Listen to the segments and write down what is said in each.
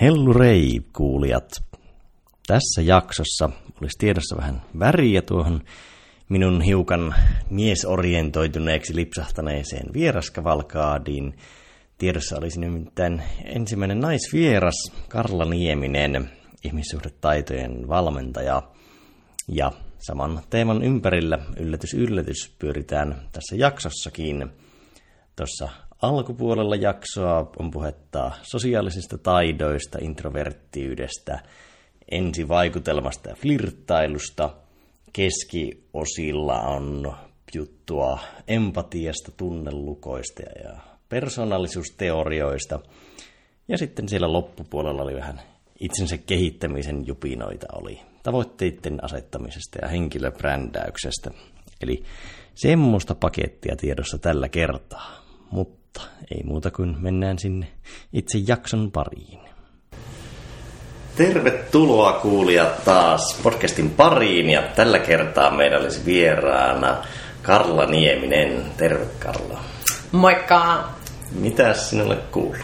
Hellurei, kuulijat. Tässä jaksossa olisi tiedossa vähän väriä tuohon minun hiukan miesorientoituneeksi lipsahtaneeseen vieraskavalkaadiin. Tiedossa olisi nimittäin ensimmäinen naisvieras, Karla Nieminen, ihmissuhdetaitojen valmentaja. Ja saman teeman ympärillä, yllätys yllätys, pyöritään tässä jaksossakin. Tuossa alkupuolella jaksoa on puhetta sosiaalisista taidoista, introverttiydestä, ensivaikutelmasta ja flirttailusta. Keskiosilla on juttua empatiasta, tunnelukoista ja persoonallisuusteorioista. Ja sitten siellä loppupuolella oli vähän itsensä kehittämisen jupinoita, oli tavoitteiden asettamisesta ja henkilöbrändäyksestä. Eli semmoista pakettia tiedossa tällä kertaa, mutta ei muuta kuin mennään sinne itse jakson pariin. Tervetuloa kuulijat taas podcastin pariin, ja tällä kertaa meillä olisi vieraana Karla Nieminen. Terve Karla. Moikka. Mitäs sinulle kuuluu?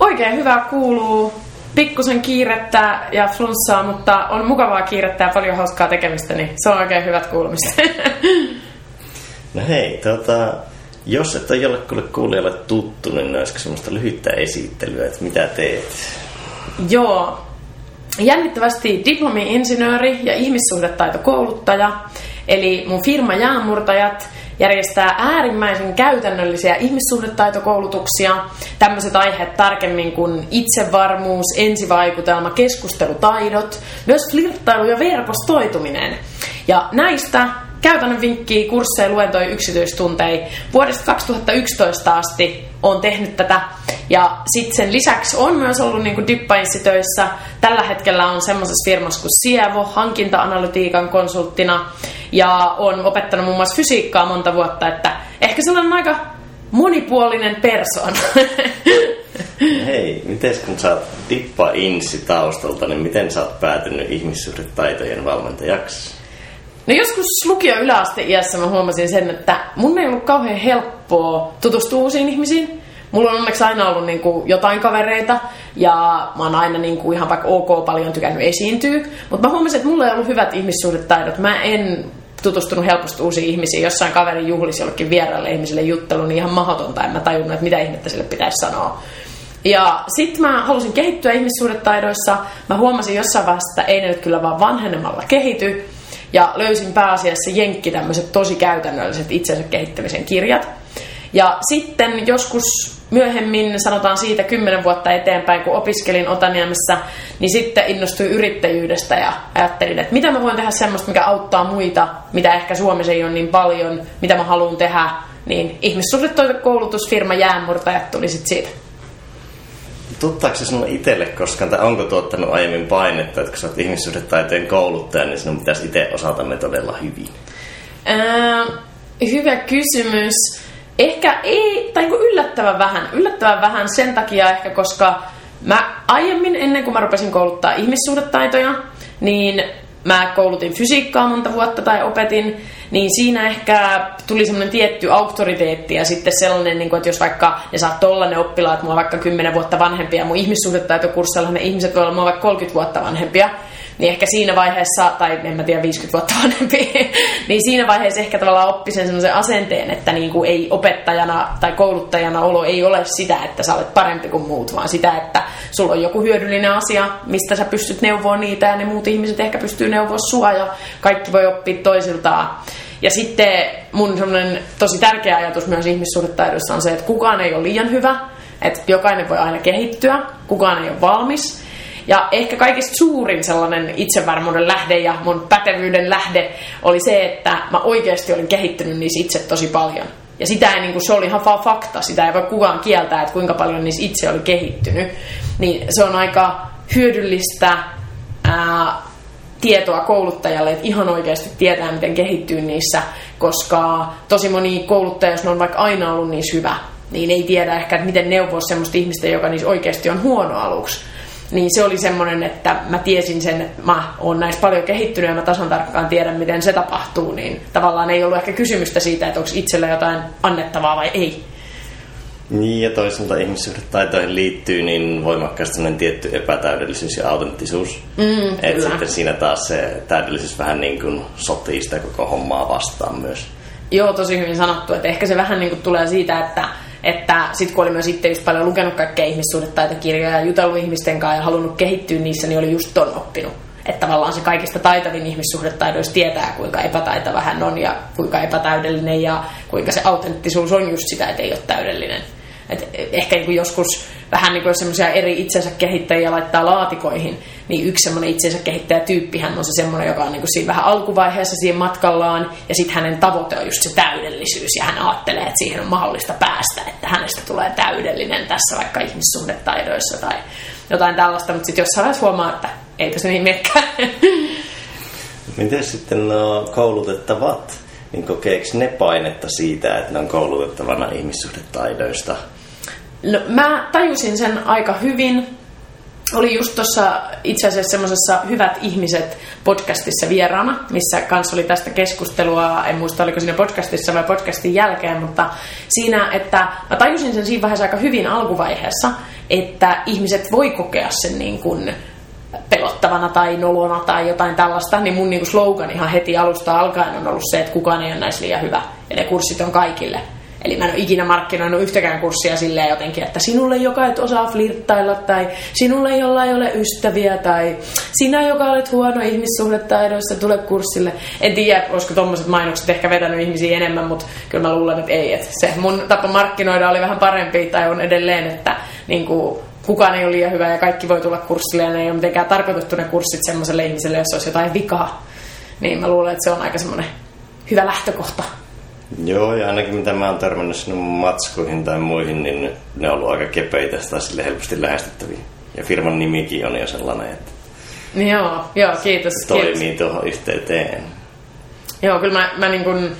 Oikein hyvää kuuluu. Pikkusen kiirettä ja flunssaa, mutta on mukavaa kiirettä ja paljon hauskaa tekemistä, niin se on oikein hyvät kuulumista. No hei, jos et ole jollekulle kuulijalle tuttu, niin olisiko semmoista lyhyttä esittelyä, että mitä teet? Joo, jännittävästi diplomi-insinööri ja ihmissuhdetaitokouluttaja, eli mun firma Jäämurtajat järjestää äärimmäisen käytännöllisiä ihmissuhdetaitokoulutuksia. Tämmöiset aiheet tarkemmin kuin itsevarmuus, ensivaikutelma, keskustelutaidot, myös flirttailu ja verkostoituminen. Ja näistä käytännön vinkkiä, kursseja, luentoja, yksityistunteja vuodesta 2011 asti olen tehnyt tätä. Ja sitten sen lisäksi on myös ollut niin dippainsi töissä. Tällä hetkellä on semmoisessa firmassa kuin Sievo hankinta-analytiikan konsulttina. Ja olen opettanut muun muassa fysiikkaa monta vuotta, että ehkä sellainen aika monipuolinen persoona. Hei, miten kun sä oot dippainsi taustalta, niin miten sä oot päätynyt ihmissuhdetaitojen valmentajaksi? No joskus lukio yläasteiässä mä huomasin sen, että mun ei ollut kauhean helppoa tutustua uusiin ihmisiin. Mulla on onneksi aina ollut niin kuin jotain kavereita ja mä oon aina niin kuin ihan vaikka ok paljon tykännyt esiintyä. Mutta mä huomasin, että mulla ei ollut hyvät ihmissuhdetaidot. Mä en tutustunut helposti uusiin ihmisiin. Jossain kaverin juhlisi jollekin vieraille ihmisille juttelu, niin ihan mahdotonta. En mä tajunnut, että mitä ihmettä sille pitäisi sanoa. Ja sit mä halusin kehittyä ihmissuhdetaidoissa. Mä huomasin jossain vaiheessa, että ei ne nyt kyllä vaan vanhenemalla kehity. Ja löysin pääasiassa jenkki tämmöiset tosi käytännölliset itsensä kehittämisen kirjat. Ja sitten joskus myöhemmin, sanotaan siitä 10 vuotta eteenpäin, kun opiskelin Otaniemessä, niin sitten innostuin yrittäjyydestä ja ajattelin, että mitä mä voin tehdä semmoista, mikä auttaa muita, mitä ehkä Suomessa ei ole niin paljon, mitä mä haluan tehdä. Niin ihmissuhdetaitokoulutusfirma Jäänmurtajat tuli sitten siitä. Tuttaako se sinulle itselle koskaan, tai onko tuottanut aiemmin painetta, että kun sä oot ihmissuhdetaitojen kouluttaja, niin sinun pitäisi itse osata me todella hyvin? Hyvä kysymys. Ehkä ei, tai yllättävän vähän sen takia ehkä, koska mä aiemmin, ennen kuin mä rupesin kouluttaa ihmissuhdetaitoja, niin mä koulutin fysiikkaa monta vuotta tai opetin, niin siinä ehkä tuli semmoinen tietty auktoriteetti ja sitten sellainen, että jos vaikka, ja sä oot tollanen oppilaat, mua vaikka 10 vuotta vanhempia, mun ihmissuhdetaitokurssilla ne ihmiset voi olla mua vaikka 30 vuotta vanhempia, niin ehkä siinä vaiheessa, tai en mä tiedä 50 vuotta vanhempi, niin siinä vaiheessa ehkä tavallaan oppi sen semmoisen asenteen, että niin kuin ei opettajana tai kouluttajana olo ei ole sitä, että sä olet parempi kuin muut, vaan sitä, että sulla on joku hyödyllinen asia, mistä sä pystyt neuvoa niitä ja ne muut ihmiset ehkä pystyy neuvoa sua ja kaikki voi oppia toisiltaan. Ja sitten mun semmoinen tosi tärkeä ajatus myös ihmissuhdetaidossa on se, että kukaan ei ole liian hyvä, että jokainen voi aina kehittyä, kukaan ei ole valmis. Ja ehkä kaikista suurin sellainen itsevarmuuden lähde ja mun pätevyyden lähde oli se, että mä oikeasti olin kehittynyt niissä itse tosi paljon. Ja sitä ei, niin kuin, se oli ihan vaan fakta, sitä ei voi kukaan kieltää, että kuinka paljon niissä itse oli kehittynyt. Niin se on aika hyödyllistä tietoa kouluttajalle, että ihan oikeasti tietää, miten kehittyy niissä, koska tosi moni kouluttaja, jos ne on vaikka aina ollut niissä hyvä, niin ei tiedä ehkä, että miten neuvoa semmoista ihmistä, joka niissä oikeasti on huono aluksi. Niin se oli semmoinen, että mä tiesin sen, että mä oon näissä paljon kehittynyt ja mä tasan tarkkaan tiedän, miten se tapahtuu. Niin tavallaan ei ollut ehkä kysymystä siitä, että onko itsellä jotain annettavaa vai ei. Niin, ja toisaalta ihmissuhdetaitoihin liittyy niin voimakkaasti tietty epätäydellisyys ja autenttisuus. Että sitten siinä taas se täydellisyys vähän niin kuin sotii sitä koko hommaa vastaan myös. Joo, tosi hyvin sanottu. Että ehkä se vähän niin kuin tulee siitä, että sit kun oli myös itse just paljon lukenut kaikkea ihmissuhdetaitokirjoja ja jutellut ihmisten kanssa ja halunnut kehittyä niissä, niin oli just ton oppinut. Että tavallaan se kaikista taitavin ihmissuhdetaidoista tietää, kuinka epätaitava hän on ja kuinka epätäydellinen ja kuinka se autenttisuus on just sitä, että ei ole täydellinen. Et ehkä niin kuin joskus vähän niin kuin semmoisia eri itsensä kehittäjiä laittaa laatikoihin, niin yksi semmoinen itsensä kehittäjätyyppihän on se semmoinen, joka on niin kuin siinä vähän alkuvaiheessa siinä matkallaan, ja sitten hänen tavoite on just se täydellisyys, ja hän ajattelee, että siihen on mahdollista päästä, että hänestä tulee täydellinen tässä vaikka ihmissuhdetaidoissa tai jotain tällaista, mutta sitten jossain vaiheessa huomaa, että eipä se niin menekään. Miten sitten no, koulutettavat? Niin kokeeks ne painetta siitä, että ne on koulutettavana ihmissuhdetaidoista? No, mä tajusin sen aika hyvin. Oli just tuossa itse asiassa semmoisessa Hyvät ihmiset podcastissa vieraana, missä kanssa oli tästä keskustelua, en muista oliko siinä podcastissa vai podcastin jälkeen, mutta siinä, että mä tajusin sen siinä vaiheessa aika hyvin alkuvaiheessa, että ihmiset voi kokea sen niin kuin pelottavana tai nolona tai jotain tällaista, niin mun niinku slogan ihan heti alusta alkaen on ollut se, että kukaan ei ole näissä liian hyvä ja ne kurssit on kaikille. Eli mä en ole ikinä markkinoinut yhtäkään kurssia silleen jotenkin, että sinulle, joka et osaa flirttailla, tai sinulle, jolla ei ole ystäviä, tai sinä, joka olet huono ihmissuhdetaidoissa, tule kurssille. En tiedä, olisiko tommoset mainokset ehkä vetänyt ihmisiä enemmän, mutta kyllä mä luulen, että ei. Että se mun tapa markkinoida oli vähän parempi, tai on edelleen, että niinku kukaan ei ole liian hyvä ja kaikki voi tulla kurssille ja ne ei ole mitenkään tarkoitettu ne kurssit semmoiselle ihmiselle, jos olisi jotain vikaa. Niin mä luulen, että se on aika semmoinen hyvä lähtökohta. Joo, ja ainakin mitä mä oon törmännyt sinun matskuihin tai muihin, niin ne on ollut aika kepeitä tai sille helposti lähestyttäviä. Ja firman nimikin on jo sellainen, että joo, kiitos. Toimii tuohon yhteyteen. Joo, kyllä mä niin kun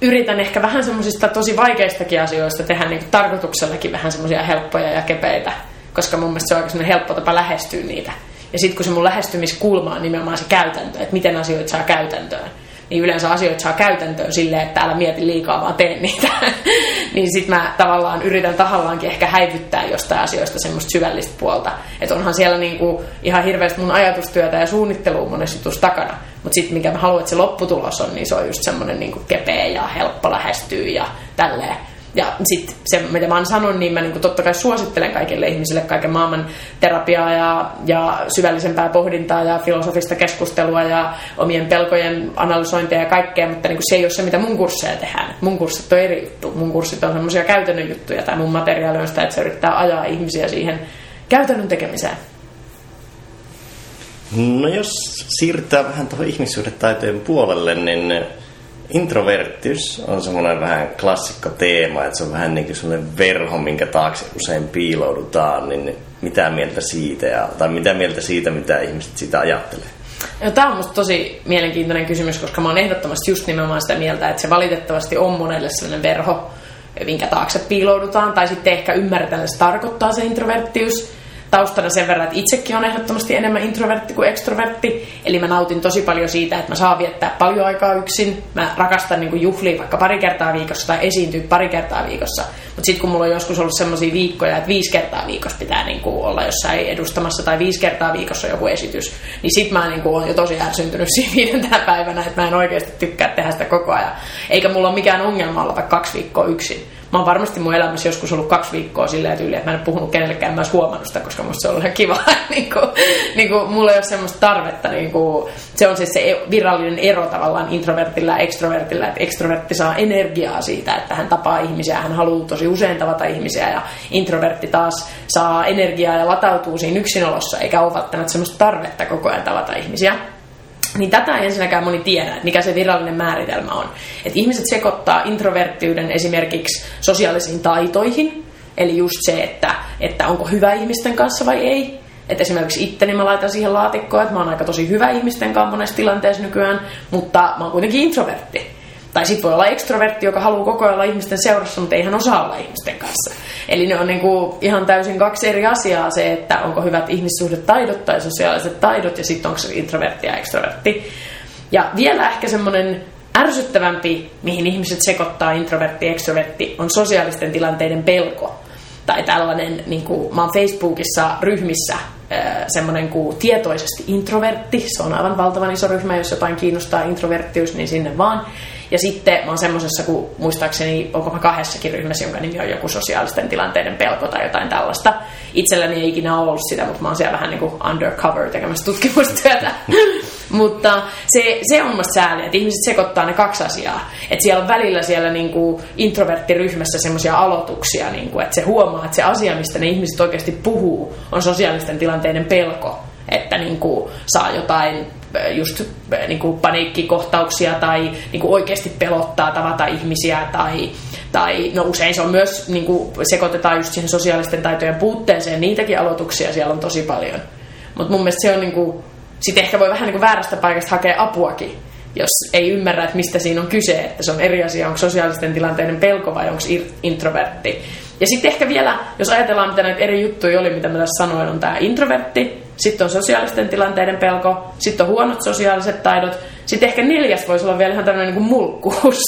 yritän ehkä vähän semmoisista tosi vaikeistakin asioista tehdä niin kun tarkoituksellakin vähän semmoisia helppoja ja kepeitä. Koska mun mielestä se on aika semmoinen helppo tapa lähestyä niitä. Ja sitten kun se mun lähestymiskulma on nimenomaan se käytäntö, että miten asioita saa käytäntöön, niin yleensä asioita saa käytäntöön silleen, että älä mieti liikaa, vaan tee niitä. Niin sitten mä tavallaan yritän tahallaankin ehkä häivyttää jostain asioista semmoista syvällistä puolta. Että onhan siellä niinku ihan hirveästi mun ajatustyötä ja suunnittelua monessa jutussa takana. Mutta sitten mikä mä haluan, että se lopputulos on, niin se on just semmoinen niinku kepeä ja helppo lähestyä ja tälleen. Ja sitten se, mitä mä sanon, niin mä niinku totta kai suosittelen kaikille ihmisille kaiken maailman terapiaa ja syvällisempää pohdintaa ja filosofista keskustelua ja omien pelkojen analysointia ja kaikkea, mutta niinku se ei ole se, mitä mun kursseja tehdään. Mun kurssit on eri juttu. Mun kurssit on semmoisia käytännön juttuja tai mun materiaali on sitä, että se yrittää ajaa ihmisiä siihen käytännön tekemiseen. No jos siirrytään vähän tuohon ihmissuhdetaitojen puolelle, niin introverttius on semmoinen vähän klassikko teema, että se on vähän niin kuin semmoinen verho, minkä taakse usein piiloudutaan, niin mitä mieltä siitä, tai mitä mieltä siitä, mitä ihmiset siitä ajattelee? No, tämä on musta tosi mielenkiintoinen kysymys, koska mä oon ehdottomasti just nimenomaan sitä mieltä, että se valitettavasti on monelle semmoinen verho, minkä taakse piiloudutaan, tai sitten ehkä ymmärretään, että se tarkoittaa se introverttius. Taustana sen verran, että itsekin on ehdottomasti enemmän introvertti kuin ekstrovertti. Eli mä nautin tosi paljon siitä, että mä saan viettää paljon aikaa yksin. Mä rakastan niin kuin juhlia vaikka pari kertaa viikossa tai esiintyä pari kertaa viikossa. Mutta sitten kun mulla on joskus ollut semmoisia viikkoja, että 5 kertaa viikossa pitää niin kuin olla jossain edustamassa tai 5 kertaa viikossa joku esitys, niin sit mä niin kuin olen jo tosi ärsyntynyt siihen tänä päivänä, että mä en oikeasti tykkää tehdä sitä koko ajan. Eikä mulla ole mikään ongelma olla vaikka 2 viikkoa yksin. Mä oon varmasti mun elämässä joskus ollut 2 viikkoa silleen tyyliin, että mä en ole puhunut kenellekään, mä oon huomannut sitä, koska musta se on ollut ihan kiva. niin kuin, mulla ei ole semmoista tarvetta. Niin kuin, se on siis se virallinen ero tavallaan introvertillä ja ekstrovertillä, että ekstrovertti saa energiaa siitä, että hän tapaa ihmisiä, hän haluaa tosi usein tavata ihmisiä, ja introvertti taas saa energiaa ja latautuu siinä yksinolossa, eikä ole välttämättä semmoista tarvetta koko ajan tavata ihmisiä. Niin tätä ei ensinnäkään moni tiedä, että mikä se virallinen määritelmä on. Että ihmiset sekoittaa introverttiyden esimerkiksi sosiaalisiin taitoihin, eli just se, että onko hyvä ihmisten kanssa vai ei. Että esimerkiksi itteni mä laitan siihen laatikkoon, että mä oon aika tosi hyvä ihmisten kanssa monessa tilanteessa nykyään, mutta mä oon kuitenkin introvertti. Tai sitten voi olla ekstrovertti, joka haluaa koko ajan olla ihmisten seurassa, mutta ei hän osaa olla ihmisten kanssa. Eli ne on niinku ihan täysin 2 eri asiaa, se, että onko hyvät ihmissuhdetaidot tai sosiaaliset taidot, ja sitten onko se introvertti ja ekstrovertti. Ja vielä ehkä semmoinen Ärsyttävämpi, mihin ihmiset sekoittaa introvertti-extrovertti, on sosiaalisten tilanteiden pelko. Tai tällainen, niin kuin, mä oon Facebookissa ryhmissä semmoinen kuin tietoisesti introvertti. Se on aivan valtavan iso ryhmä, jos jotain kiinnostaa introverttiys, niin sinne vaan. Ja sitten mä oon semmoisessa, kun muistaakseni, onko mä kahdessakin ryhmässä, jonka nimi on joku sosiaalisten tilanteiden pelko tai jotain tällaista. Itselläni ei ikinä ollut sitä, mutta mä oon siellä vähän niin kuin undercover tekemässä tutkimustyötä. Mutta se on musta sääli, että ihmiset sekoittaa ne kaksi asiaa. Että siellä on välillä siellä niinku introverttiryhmässä semmoisia aloituksia, niinku, että se huomaa, että se asia, mistä ne ihmiset oikeasti puhuu, on sosiaalisten tilanteiden pelko. Että niinku, saa jotain just niinku, paniikkikohtauksia tai niinku, oikeasti pelottaa tavata ihmisiä tai no usein se on myös, niinku, sekoitetaan just siihen sosiaalisten taitojen puutteeseen, niitäkin aloituksia siellä on tosi paljon. Mutta mun mielestä se on niinku, sitten ehkä voi vähän niin kuin väärästä paikasta hakea apuakin, jos ei ymmärrä, että mistä siinä on kyse, että se on eri asia, onko sosiaalisten tilanteiden pelko vai onko introvertti. Ja sitten ehkä vielä, jos ajatellaan, mitä näitä eri juttuja oli, mitä mä tässä sanoin, on tämä introvertti, sitten on sosiaalisten tilanteiden pelko, sitten on huonot sosiaaliset taidot, sitten ehkä neljäs voisi olla vielä ihan tämmöinen niin kuin mulkkuus.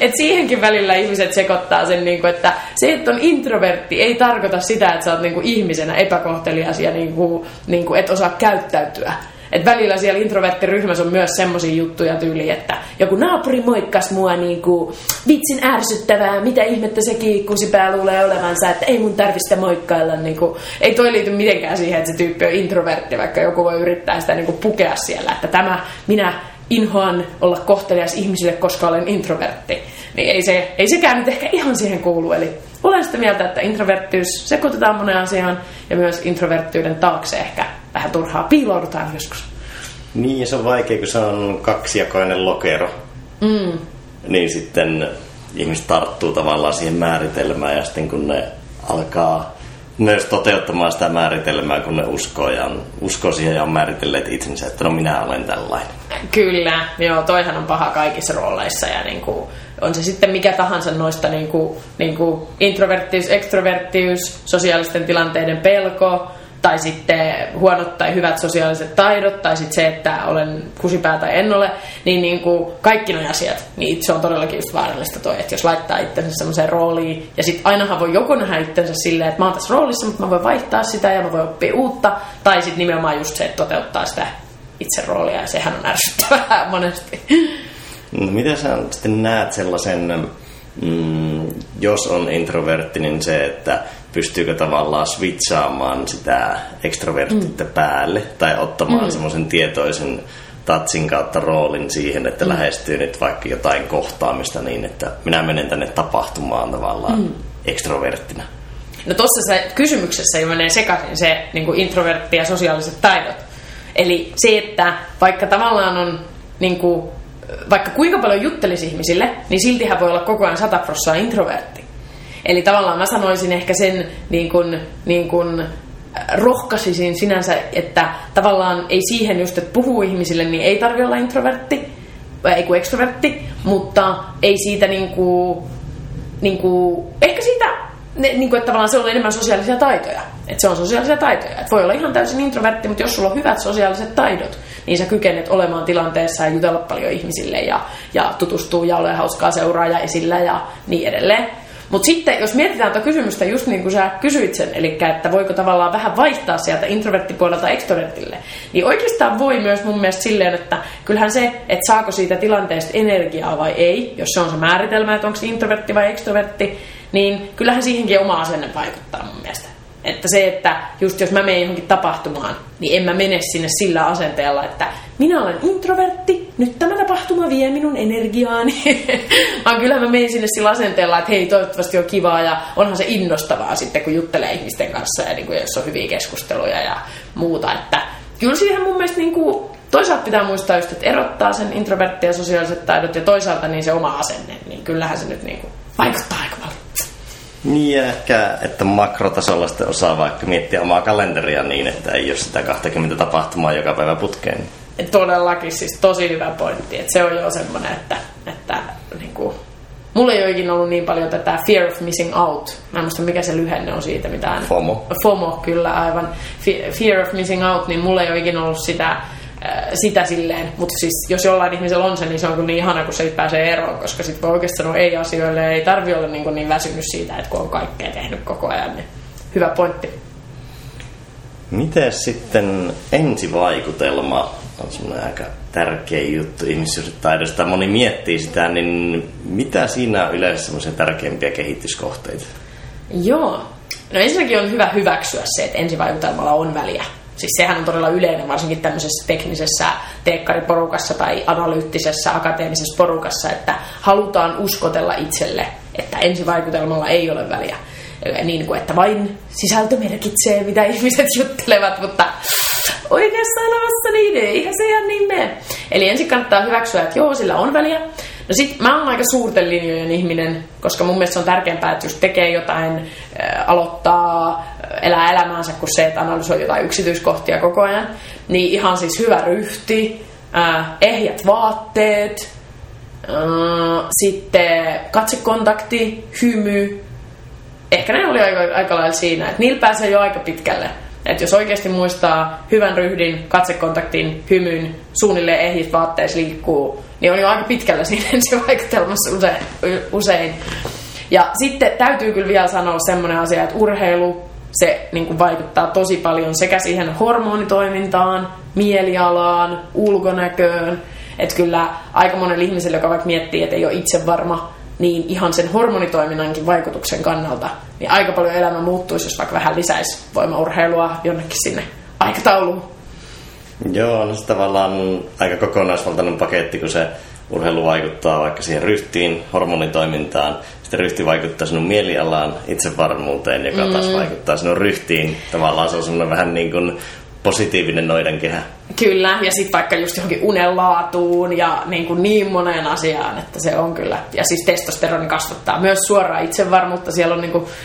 Että siihenkin välillä ihmiset sekoittaa sen, niin kuin, että se, että on introvertti, ei tarkoita sitä, että sä oot niin kuin ihmisenä epäkohtelias ja niin kuin, et osaa käyttäytyä. Että välillä siellä introverttiryhmässä on myös semmosia juttuja tyyli, että joku naapuri moikkas mua niin kuin vitsin ärsyttävää, mitä ihmettä se kiikkusipää luulee olevansa, että ei mun tarvista moikkailla. Niin kuin, ei toi liity mitenkään siihen, että se tyyppi on introvertti, vaikka joku voi yrittää sitä niin kuin pukea siellä, että minä inhoan olla kohtelias ihmisille, koska olen introvertti. Niin ei sekään nyt ehkä ihan siihen kuulu. Eli olen sitä mieltä, että introverttiys sekoitetaan monen asiaan ja myös introverttiyden taakse ehkä vähän turhaa piiloudutaan joskus. Niin, se on vaikea, kun se on kaksijakoinen lokero. Mm. Niin sitten ihmiset tarttuu tavallaan siihen määritelmään ja sitten kun ne alkaa myös toteuttamaan sitä määritelmää, kun ne uskoo siihen ja on määritelleet itsensä, että no minä olen tällainen. Kyllä, joo, toihan on paha kaikissa rooleissa ja niin kuin, on se sitten mikä tahansa noista niin kuin introverttius, extroverttius, sosiaalisten tilanteiden pelko tai sitten huonot tai hyvät sosiaaliset taidot tai sitten se, että olen kusipää tai en ole, niin kuin kaikki nuo asiat, niin se on todellakin just vaarallista toi, että jos laittaa itsensä semmoiseen rooliin ja sitten ainahan voi joko nähdä itsensä silleen, että mä oon tässä roolissa, mutta mä voin vaihtaa sitä ja mä voin oppia uutta tai sitten nimenomaan just se, että toteuttaa sitä itse roolia ja sehän on ärsyttävää monesti. No, mitä sä sitten näet sellaisen, jos on introvertti, niin se, että pystyykö tavallaan switchaamaan sitä extroverttiutta päälle tai ottamaan semmoisen tietoisen tatsin kautta roolin siihen, että lähestyy nyt vaikka jotain kohtaamista niin, että minä menen tänne tapahtumaan tavallaan extroverttina. No tuossa kysymyksessä jo menee sekaisin se niin kuin introvertti ja sosiaaliset taidot. Eli se, että vaikka tavallaan on niin kuin, vaikka kuinka paljon juttelisi ihmisille, niin siltihän voi olla koko ajan 100% introvertti. Eli tavallaan mä sanoisin ehkä sen, niin kun rohkaisisin sinänsä, että tavallaan ei siihen just, että puhuu ihmisille, niin ei tarvitse olla introvertti, ei kun extrovertti, mutta ei siitä niin kuin ehkä siitä, niin kuin, että tavallaan se on enemmän sosiaalisia taitoja. Että se on sosiaalisia taitoja. Että voi olla ihan täysin introvertti, mutta jos sulla on hyvät sosiaaliset taidot, niin sä kykenet olemaan tilanteessa ja jutella paljon ihmisille ja tutustuu ja ole hauskaa seuraaja esillä ja niin edelleen. Mutta sitten, jos mietitään tätä kysymystä just niin kuin sä kysyit sen, eli että voiko tavallaan vähän vaihtaa sieltä introverttipuolelta extrovertille, niin oikeastaan voi myös mun mielestä silleen, että kyllähän se, että saako siitä tilanteesta energiaa vai ei, jos se on se määritelmä, että onko se introvertti vai extrovertti, niin kyllähän siihenkin oma asenne vaikuttaa mun mielestä. Että se, että just jos mä menen johonkin tapahtumaan, niin en mä mene sinne sillä asenteella, että minä olen introvertti, nyt tämä tapahtuma vie minun energiaani. Vaan kyllähän mä menen sinne sillä asenteella, että hei, toivottavasti on kivaa ja onhan se innostavaa sitten, kun juttelee ihmisten kanssa ja niin kuin, jos on hyviä keskusteluja ja muuta. Että kyllä siihen mun mielestä niin kuin, toisaalta pitää muistaa just, että erottaa sen introvertti ja sosiaaliset taidot ja toisaalta niin se oma asenne, niin kyllähän se nyt niin kuin vaikuttaa aika paljon. Niin ja ehkä, että makrotasolla sitten osaa vaikka miettiä omaa kalenteria niin, että ei ole sitä 20 tapahtumaa joka päivä putkeen. Todellakin, siis tosi hyvä pointti. Että se on jo semmoinen, että niin kuin, mulla ei oikein ollut niin paljon tätä fear of missing out. Mä en muista mikä se lyhenne on siitä mitään. FOMO. FOMO, kyllä aivan. Fear of missing out, niin mulla ei oikein ollut sitä sitä silleen, mutta siis jos jollain ihmisellä on se, niin se on niin ihana, kun se pääsee eroon, koska sitten voi oikeasti sanoa ei asioille, ei tarvitse olla niin, niin väsynyt siitä, että kun on kaikkea tehnyt koko ajan, niin hyvä pointti. Miten sitten ensivaikutelma on semmoinen aika tärkeä juttu ihmissuhdetaidosta, moni miettii sitä, niin mitä siinä on yleensä semmoisia tärkeimpiä kehityskohteita? Joo, no ensinnäkin on hyvä hyväksyä se, että ensivaikutelmalla on väliä. Siis sehän on todella yleinen, varsinkin tämmöisessä teknisessä teekkariporukassa tai analyyttisessä akateemisessa porukassa, että halutaan uskotella itselle, että ensivaikutelmalla ei ole väliä. Niin kuin, että vain sisältö merkitsee, mitä ihmiset juttelevat, mutta oikeassa elämässä niin eihän se ihan niin mene. Eli ensin kannattaa hyväksyä, että joo, sillä on väliä. No sit mä oon aika suurten linjojen ihminen, koska mun mielestä on tärkeämpää, että just tekee jotain, aloittaa, elää elämäänsä, kuin se, että analysoi jotain yksityiskohtia koko ajan. Niin ihan siis hyvä ryhti, ehjät vaatteet, sitten katsekontakti, hymy. Ehkä ne oli aika lailla siinä, että niillä pääsee jo aika pitkälle. Että jos oikeasti muistaa hyvän ryhdin, katsekontaktin, hymyn, suunnilleen ehjät vaatteet liikkuu, niin on jo aika pitkällä siinä ensivaikutelmassa usein. Ja sitten täytyy kyllä vielä sanoa semmoinen asia, että urheilu, se niin kuin vaikuttaa tosi paljon sekä siihen hormonitoimintaan, mielialaan, ulkonäköön. Että kyllä aika monella ihmisellä, joka vaikka miettii, että ei ole itse varma, niin ihan sen hormonitoiminnankin vaikutuksen kannalta, niin aika paljon elämä muuttuisi, jos vaikka vähän lisäisi voimaurheilua jonnekin sinne aikatauluun. Joo, no se tavallaan aika kokonaisvaltainen paketti, kun se urheilu vaikuttaa vaikka siihen ryhtiin, hormonitoimintaan, sitten ryhti vaikuttaa sinun mielialaan, itsevarmuuteen, joka taas vaikuttaa sinun ryhtiin. Tavallaan se on semmoinen vähän niin kuin positiivinen noidankehä. Kyllä, ja sitten vaikka just johonkin unenlaatuun ja niin moneen asiaan, että se on kyllä. Ja siis testosteroni kasvattaa myös suoraan itsevarmuutta, siellä on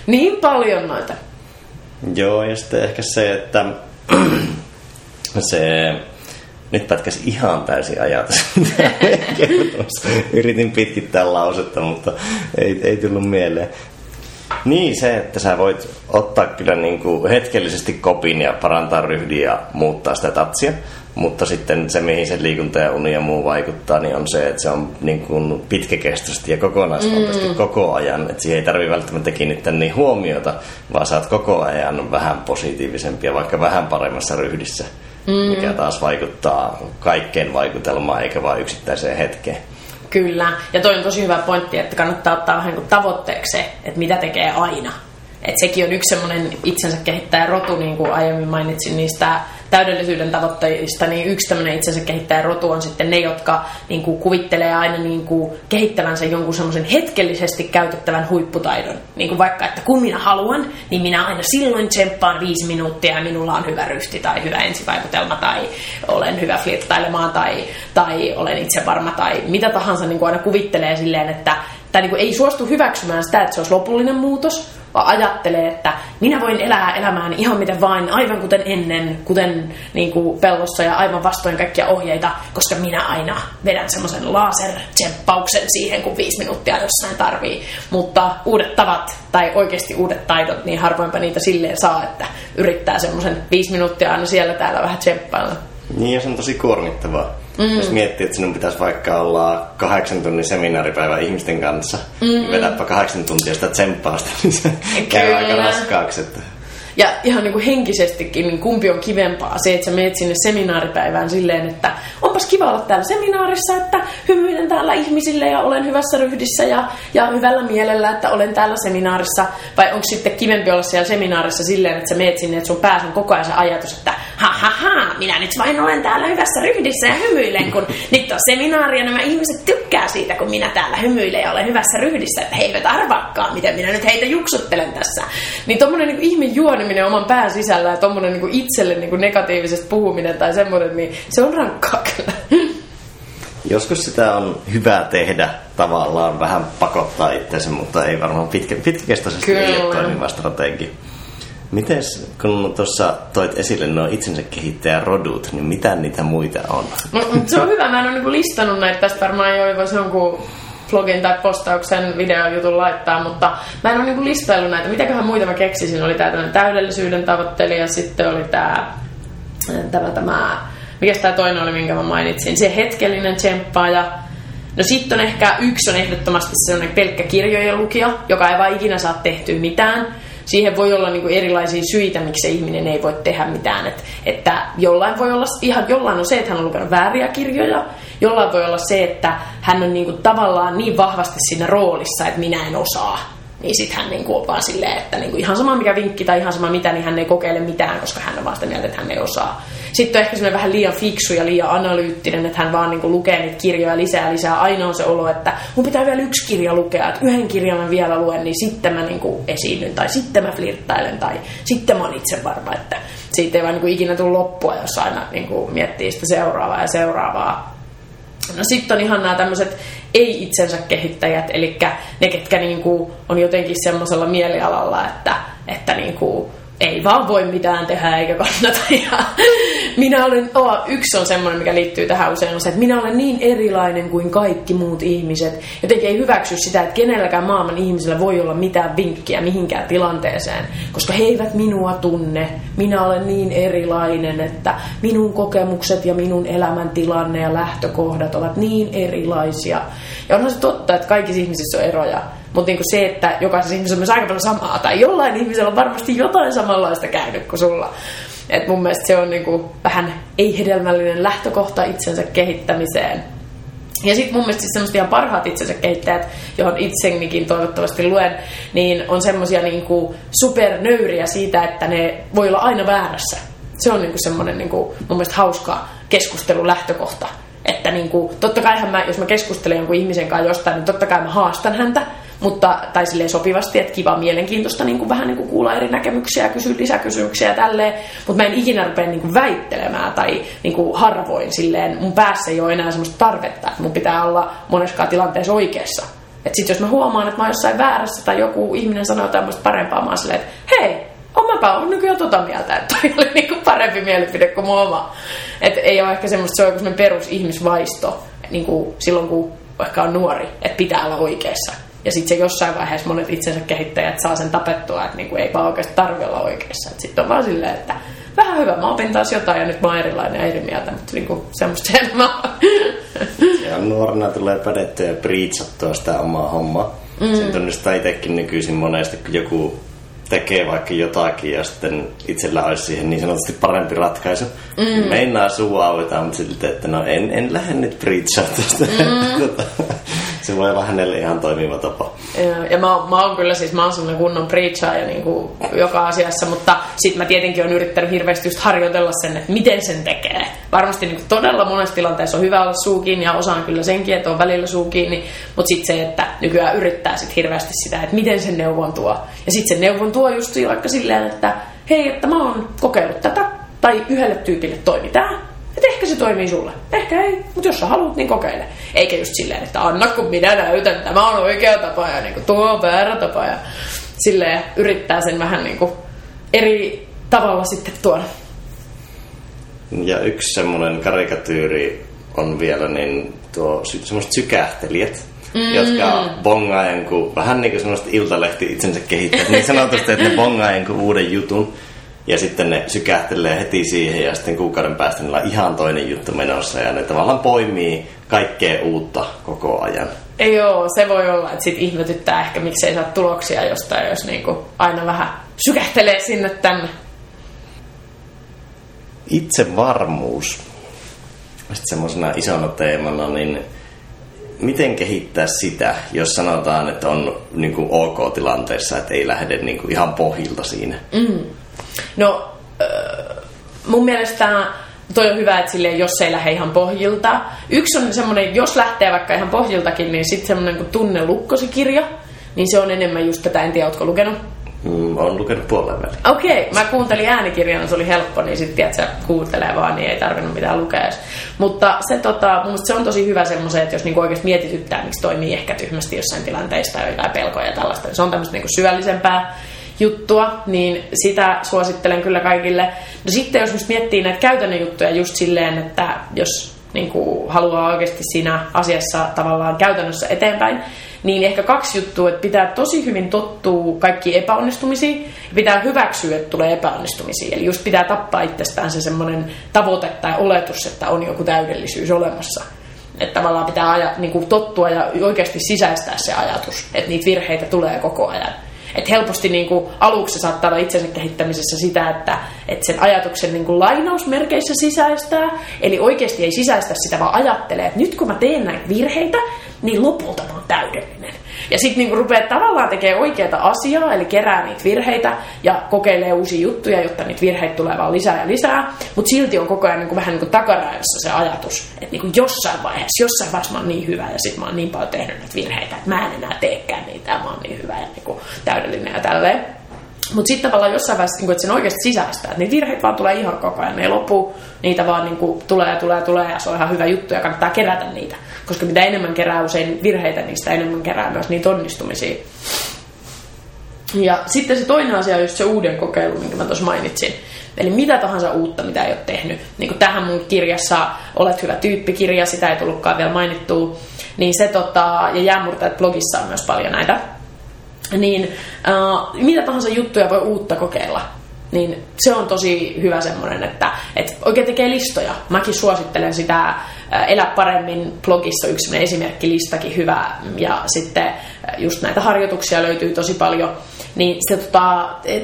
niin paljon noita. Joo, ja sitten ehkä se, että se... Nyt pätkäsi ihan täysin ajatus. Yritin pitkittää lausetta, mutta ei tullut mieleen. Niin se, että sä voit ottaa kyllä niin kuin hetkellisesti kopin ja parantaa ryhdin ja muuttaa sitä tatsia, mutta sitten se, mihin se liikunta ja uni ja muu vaikuttaa, niin on se, että se on niin kuin pitkäkestoisesti ja kokonaisvaltaisesti koko ajan. Että siihen ei tarvitse välttämättä kiinnittää niin huomiota, vaan sä oot koko ajan vähän positiivisempi ja vaikka vähän paremmassa ryhdissä, mikä taas vaikuttaa kaikkeen vaikutelmaan eikä vain yksittäiseen hetkeen. Kyllä, ja toi on tosi hyvä pointti, että kannattaa ottaa vähän kuin tavoitteeksi se, että mitä tekee aina. Että sekin on yksi semmoinen itsensä kehittäjä rotu, niin kuin aiemmin mainitsin niistä täydellisyyden tavoitteista, niin yksi tämmöinen itsensä kehittäjä rotu on sitten ne, jotka niin kuin kuvittelee aina niin kuin kehittävänsä jonkun semmoisen hetkellisesti käytettävän huipputaidon. Niin kuin vaikka, että kun minä haluan, niin minä aina silloin tsemppaan 5 minuuttia ja minulla on hyvä ryhti tai hyvä ensivaikutelma tai olen hyvä flirttailemaan tai olen itse varma tai mitä tahansa, niin kuin aina kuvittelee silleen, että tai niin kuin ei suostu hyväksymään sitä, että se olisi lopullinen muutos, vaan ajattelee, että minä voin elää elämään ihan miten vain, aivan kuten ennen, kuten niin kuin pellossa ja aivan vastoin kaikkia ohjeita, koska minä aina vedän semmoisen laser-tsemppauksen siihen, kun 5 minuuttia jossain tarvii. Mutta uudet tavat tai oikeasti uudet taidot, niin harvoinpa niitä silleen saa, että yrittää semmoisen 5 minuuttia aina siellä täällä vähän tsemppailla. Niin, ja se on tosi kuormittavaa. Jos miettii, että sinun pitäisi vaikka olla 8 tunnin seminaaripäivä ihmisten kanssa, niin vedäpä 8 tuntia sitä tsemppausta, niin se käy aika raskaaksi. Että... Ja ihan niin kuin henkisestikin, niin kumpi on kivempaa se, että sä menet sinne seminaaripäivään silleen, että onpas kiva olla täällä seminaarissa, että hymyilen täällä ihmisille ja olen hyvässä ryhdissä ja hyvällä mielellä, että olen täällä seminaarissa. Vai onko sitten kivempi olla siellä seminaarissa silleen, että sä menet sinne, että sun päässä on koko ajan se ajatus, että minä nyt vain olen täällä hyvässä ryhdissä ja hymyilen, kun nyt on seminaari ja nämä ihmiset tykkää siitä, kun minä täällä hymyilen ja olen hyvässä ryhdissä, että he eivät arvaakaan, miten minä nyt heitä juksuttelen tässä. Niin tommonen niin ihme juoniminen oman pään sisällä ja tommonen niin itselle niin negatiivisesta puhuminen tai semmoinen, niin se on rankkaa kyllä. Joskus sitä on hyvä tehdä tavallaan vähän pakottaa itseänsä, mutta ei varmaan pitkäkestoisesti ei ole toimiva strategia. Mites, kun tuossa toit esille nuo itsensä kehittäjärodut, niin mitä niitä muita on? No, se on hyvä, mä en ole niinku listannut näitä, tästä varmaan ei voisi jonkun blogin tai postauksen videojutun laittaa, mutta mä en ole niinku listaillut näitä. Mitäköhän muita mä keksisin? Oli tää täydellisyyden tavoittelija, sitten oli tää Mikäs tämä toinen oli, minkä mä mainitsin? Se hetkellinen tsemppaaja. No sit on ehkä yksi on ehdottomasti sellainen pelkkä kirjojen lukija, joka ei vaan ikinä saa tehtyä mitään. Siihen voi olla niinku erilaisia syitä, miksi se ihminen ei voi tehdä mitään. Että jollain voi olla, ihan jollain on se, että hän on lukenut vääriä kirjoja. Jollain voi olla se, että hän on niinku tavallaan niin vahvasti siinä roolissa, että minä en osaa. Niin sit hän niinku on vaan silleen, että niinku ihan sama mikä vinkki tai ihan sama mitä, niin hän ei kokeile mitään, koska hän on vaan sitä mieltä, että hän ei osaa. Sitten on ehkä semmoinen vähän liian fiksu ja liian analyyttinen, että hän vaan niinku lukee niitä kirjoja lisää. Aina on se olo, että mun pitää vielä yksi kirja lukea, että yhden kirjan mä vielä luen, niin sitten mä niinku esiinnyn tai sitten mä flirttailen tai sitten mä oon itse varma, että siitä ei vaan niinku ikinä tule loppua, jos aina niinku miettii sitä seuraavaa ja seuraavaa. No sitten on ihan nämä tämmöiset ei-itsensä kehittäjät, eli ne, ketkä niinku on jotenkin semmoisella mielialalla, että niinku ei vaan voi mitään tehdä eikä kannata. Ja yksi on semmoinen, mikä liittyy tähän usein, on se, että minä olen niin erilainen kuin kaikki muut ihmiset. Jotenkin ei hyväksy sitä, että kenelläkään maailman ihmisellä voi olla mitään vinkkiä mihinkään tilanteeseen, koska he eivät minua tunne. Minä olen niin erilainen, että minun kokemukset ja minun elämäntilanne ja lähtökohdat ovat niin erilaisia. Ja onhan se totta, että kaikissa ihmisissä on eroja. Mutta niinku se, että jokaisessa ihmisessä on myös aika paljon samaa, tai jollain ihmisellä on varmasti jotain samanlaista käynyt kuin sulla. Et mun mielestä se on niinku vähän ei-hedelmällinen lähtökohta itsensä kehittämiseen. Ja sitten mun mielestä siis semmoiset ihan parhaat itsensä kehittäjät, johon itsenikin toivottavasti luen, niin on semmoisia niinku supernöyriä siitä, että ne voi olla aina väärässä. Se on niinku semmoinen niinku mun mielestä hauska keskustelulähtökohta. Että niinku, totta kaihan mä, jos mä keskustelen jonkun ihmisen kanssa jostain, niin totta kai mä haastan häntä, mutta, tai silleen sopivasti, että kiva, mielenkiintoista niinku, vähän niinku kuulla eri näkemyksiä ja kysyä lisäkysymyksiä ja tälleen, mutta mä en ikinä rupea niinku väittelemään tai niinku harvoin silleen, mun päässä ei ole enää semmoista tarvetta, että mun pitää olla moneskaan tilanteessa oikeassa. Että sit jos mä huomaan, että mä oon jossain väärässä tai joku ihminen sanoo tämmöistä parempaa, mä oon silleen, että hei, mäpä on nykyään tota mieltä, että toi oli niinku parempi mielipide kuin mun oma. Että ei ole ehkä semmoista, se on joku semmoinen perusihmisvaisto, niinku silloin kun ehkä on nuori, että pitää olla oikeassa. Ja sitten se jossain vaiheessa monet itsensä kehittäjät saa sen tapettua, että niinku ei vaan oikeasti tarvi olla oikeassa. Että sitten on vaan silleen, että vähän hyvä, mä opin taas jotain ja nyt mä oon erilainen ja eri mieltä, mutta niinku semmoista en mä ja nuorena tulee pädettyä ja priitsattua sitä omaa hommaa. Sen tunnistaa itsekin nykyisin monesti, kun joku tekee vaikka jotakin ja sitten itsellä olisi siihen niin sanotusti parempi ratkaisu. Meinaa suu auetaan, mutta silti, että no en lähde nyt preachaan tästä. Se voi olla hänelle ihan toimiva tapa. Ja mä oon kyllä siis, mä oon sellainen kunnon preachaaja niin kuin joka asiassa, mutta sit mä tietenkin oon yrittänyt hirveästi just harjoitella sen, että miten sen tekee. Varmasti niin kuin todella monessa tilanteessa on hyvä olla suu kiinni ja osaan kyllä senkin, että on välillä suu kiinni, mutta sit se, että nykyään yrittää sit hirveästi sitä, että miten sen neuvon tuo. Ja sit sen neuvon tuo just vaikka silleen, että hei, että mä oon kokeillut tätä tai yhdelle tyypille toimi tää. Että ehkä se toimii sulle. Ehkä ei, mutta jos sä haluat, niin kokeile. Eikä just silleen, että anna kun minä näytän, tämä on oikea tapa ja niin kuin tuo on väärä tapa. Ja silleen yrittää sen vähän niin kuin eri tavalla sitten tuoda. Ja yksi semmoinen karikatyyri on vielä niin tuo semmoiset sykähtelijät, jotka bongaa jonkun, vähän niin kuin semmoiset iltalehti itsensä kehittäjät. Niin sanotusti, että ne bongaa jonkun uuden jutun. Ja sitten ne sykähtelee heti siihen ja sitten kuukauden päästä niillä on ihan toinen juttu menossa ja ne tavallaan poimii kaikkea uutta koko ajan. Joo, se voi olla, että sit ihmetyttää ehkä miksei saa tuloksia jostain, jos niinku aina vähän sykähtelee sinne tänne. Itsevarmuus. Sitten semmoisena isona teemana, niin miten kehittää sitä, jos sanotaan, että on niinku ok tilanteessa, että ei lähde niinku ihan pohjilta siinä? No, mun mielestä toi on hyvä, että silleen, jos ei lähde ihan pohjilta. Yksi on semmoinen, jos lähtee vaikka ihan pohjiltakin, niin sitten semmoinen kuin Tunnelukkosi kirja, niin se on enemmän just tätä, en tiedä, ootko lukenut? Olen lukenut puoleen väliin. Okei, mä kuuntelin äänikirjana, se oli helppo, niin sitten tiedät, sä kuuntelee vaan, niin ei tarvinnut mitään lukea. Mutta se, mun mielestä se on tosi hyvä semmoisen, että jos niinku oikeasti mietityttää, miksi toimii ehkä tyhmästi jossain tilanteista ja jotain pelkoja ja tällaista, niin se on tämmöistä niinku syvällisempää juttua, niin sitä suosittelen kyllä kaikille. No sitten jos musta miettii näitä käytännön juttuja just silleen, että jos niin kuin haluaa oikeasti siinä asiassa tavallaan käytännössä eteenpäin, niin ehkä kaksi juttua, että pitää tosi hyvin tottua kaikkiin epäonnistumisiin ja pitää hyväksyä, että tulee epäonnistumisia. Eli just pitää tappaa itsestään se semmoinen tavoite tai oletus, että on joku täydellisyys olemassa. Että tavallaan pitää niin kuin tottua ja oikeasti sisäistää se ajatus, että niitä virheitä tulee koko ajan. Että helposti niin kuin aluksi saattaa olla itsensä kehittämisessä sitä, että sen ajatuksen niin kuin lainausmerkeissä sisäistää. Eli oikeasti ei sisäistä sitä, vaan ajattelee, että nyt kun mä teen näitä virheitä, niin lopulta mä oon täydellinen. Ja sitten niin kuin rupeaa tavallaan tekemään oikeata asiaa, eli kerää niitä virheitä ja kokeilee uusia juttuja, jotta niitä virheitä tulee vaan lisää ja lisää. Mutta silti on koko ajan niin kuin vähän niin kuin takaraivossa se ajatus, että niin kuin jossain vaiheessa mä oon niin hyvä ja sit mä oon niin paljon tehnyt näitä virheitä, että mä en enää teekään niitä ja mä oon niin hyvä ja niin kuin täydellinen ja tälleen. Mutta sitten tavallaan jossain vaiheessa, niin kun, että sen oikeasti sisäistää, että niitä virheitä vaan tulee ihan koko ajan, ne ei lopu, niitä vaan niin kun, tulee ja se on ihan hyvä juttu ja kannattaa kerätä niitä. Koska mitä enemmän kerää usein virheitä, niin sitä enemmän kerää myös niitä onnistumisia. Ja sitten se toinen asia on just se uuden kokeilu, minkä mä tuossa mainitsin. Eli mitä tahansa uutta, mitä ei ole tehnyt. Niin kuin tähän mun kirjassa Olet hyvä tyyppi-kirja, sitä ei tullutkaan vielä mainittua. Niin se ja Jäämurtajat blogissa on myös paljon näitä. Niin mitä tahansa juttuja voi uutta kokeilla. Niin se on tosi hyvä semmoinen, että oikein tekee listoja. Mäkin suosittelen sitä Elä paremmin blogissa, yksi esimerkkilistakin hyvä. Ja sitten just näitä harjoituksia löytyy tosi paljon. Niin se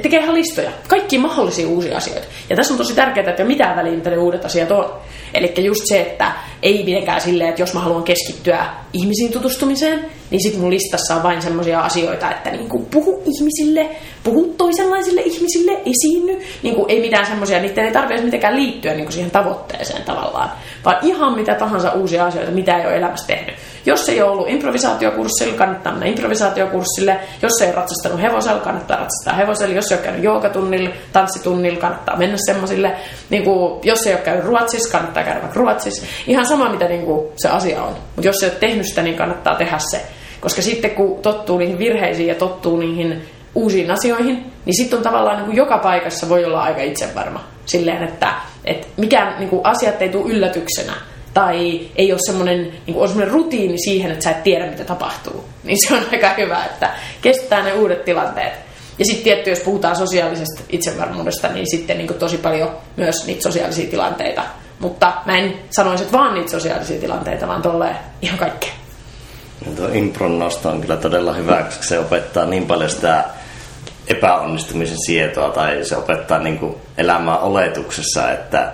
tekee ihan listoja. Kaikkia mahdollisia uusia asioita. Ja tässä on tosi tärkeää, että ei ole mitään väliä, mitä ne uudet asiat on. Eli just se, että ei mitenkään silleen, että jos mä haluan keskittyä ihmisiin tutustumiseen, niin sit mun listassa on vain semmoisia asioita, että niinku puhu ihmisille, puhu toisenlaisille ihmisille, esiinny. Niinku ei mitään semmoisia, niiden ei tarvitse mitenkään liittyä niinku siihen tavoitteeseen tavallaan. Vaan ihan mitä tahansa uusia asioita, mitä ei ole elämässä tehnyt. Jos ei ole ollut improvisaatiokurssilla, kannattaa mennä improvisaatiokurssille. Jos ei ole ratsastanut hevosella, kannattaa ratsastaa hevoselle. Jos ei ole käynyt joogatunnilla, tanssitunnilla, kannattaa mennä semmoisille. Niinku, jos ei ole käynyt Ruotsissa, kannattaa käydä vaikka Ruotsissa. Ihan sama, mitä niinku se asia on. Mutta jos ei ole tehnyt sitä, niin kannattaa tehdä se. Koska sitten kun tottuu niihin virheisiin ja tottuu niihin uusiin asioihin, niin sitten on tavallaan niin kuin joka paikassa voi olla aika itsevarma. Silleen, että mikään niin kuin asiat ei tule yllätyksenä. Tai ei ole semmoinen niin rutiini siihen, että sä et tiedä, mitä tapahtuu. Niin se on aika hyvä, että kestää ne uudet tilanteet. Ja sitten tietty, jos puhutaan sosiaalisesta itsevarmuudesta, niin sitten niin kuin tosi paljon myös niitä sosiaalisia tilanteita. Mutta mä en sanoisi, että vaan niitä sosiaalisia tilanteita, vaan tolleen ihan kaikkea. Tuo impron nosto on kyllä todella hyvä, koska se opettaa niin paljon sitä epäonnistumisen sietoa tai se opettaa niin kuin elämää oletuksessa, että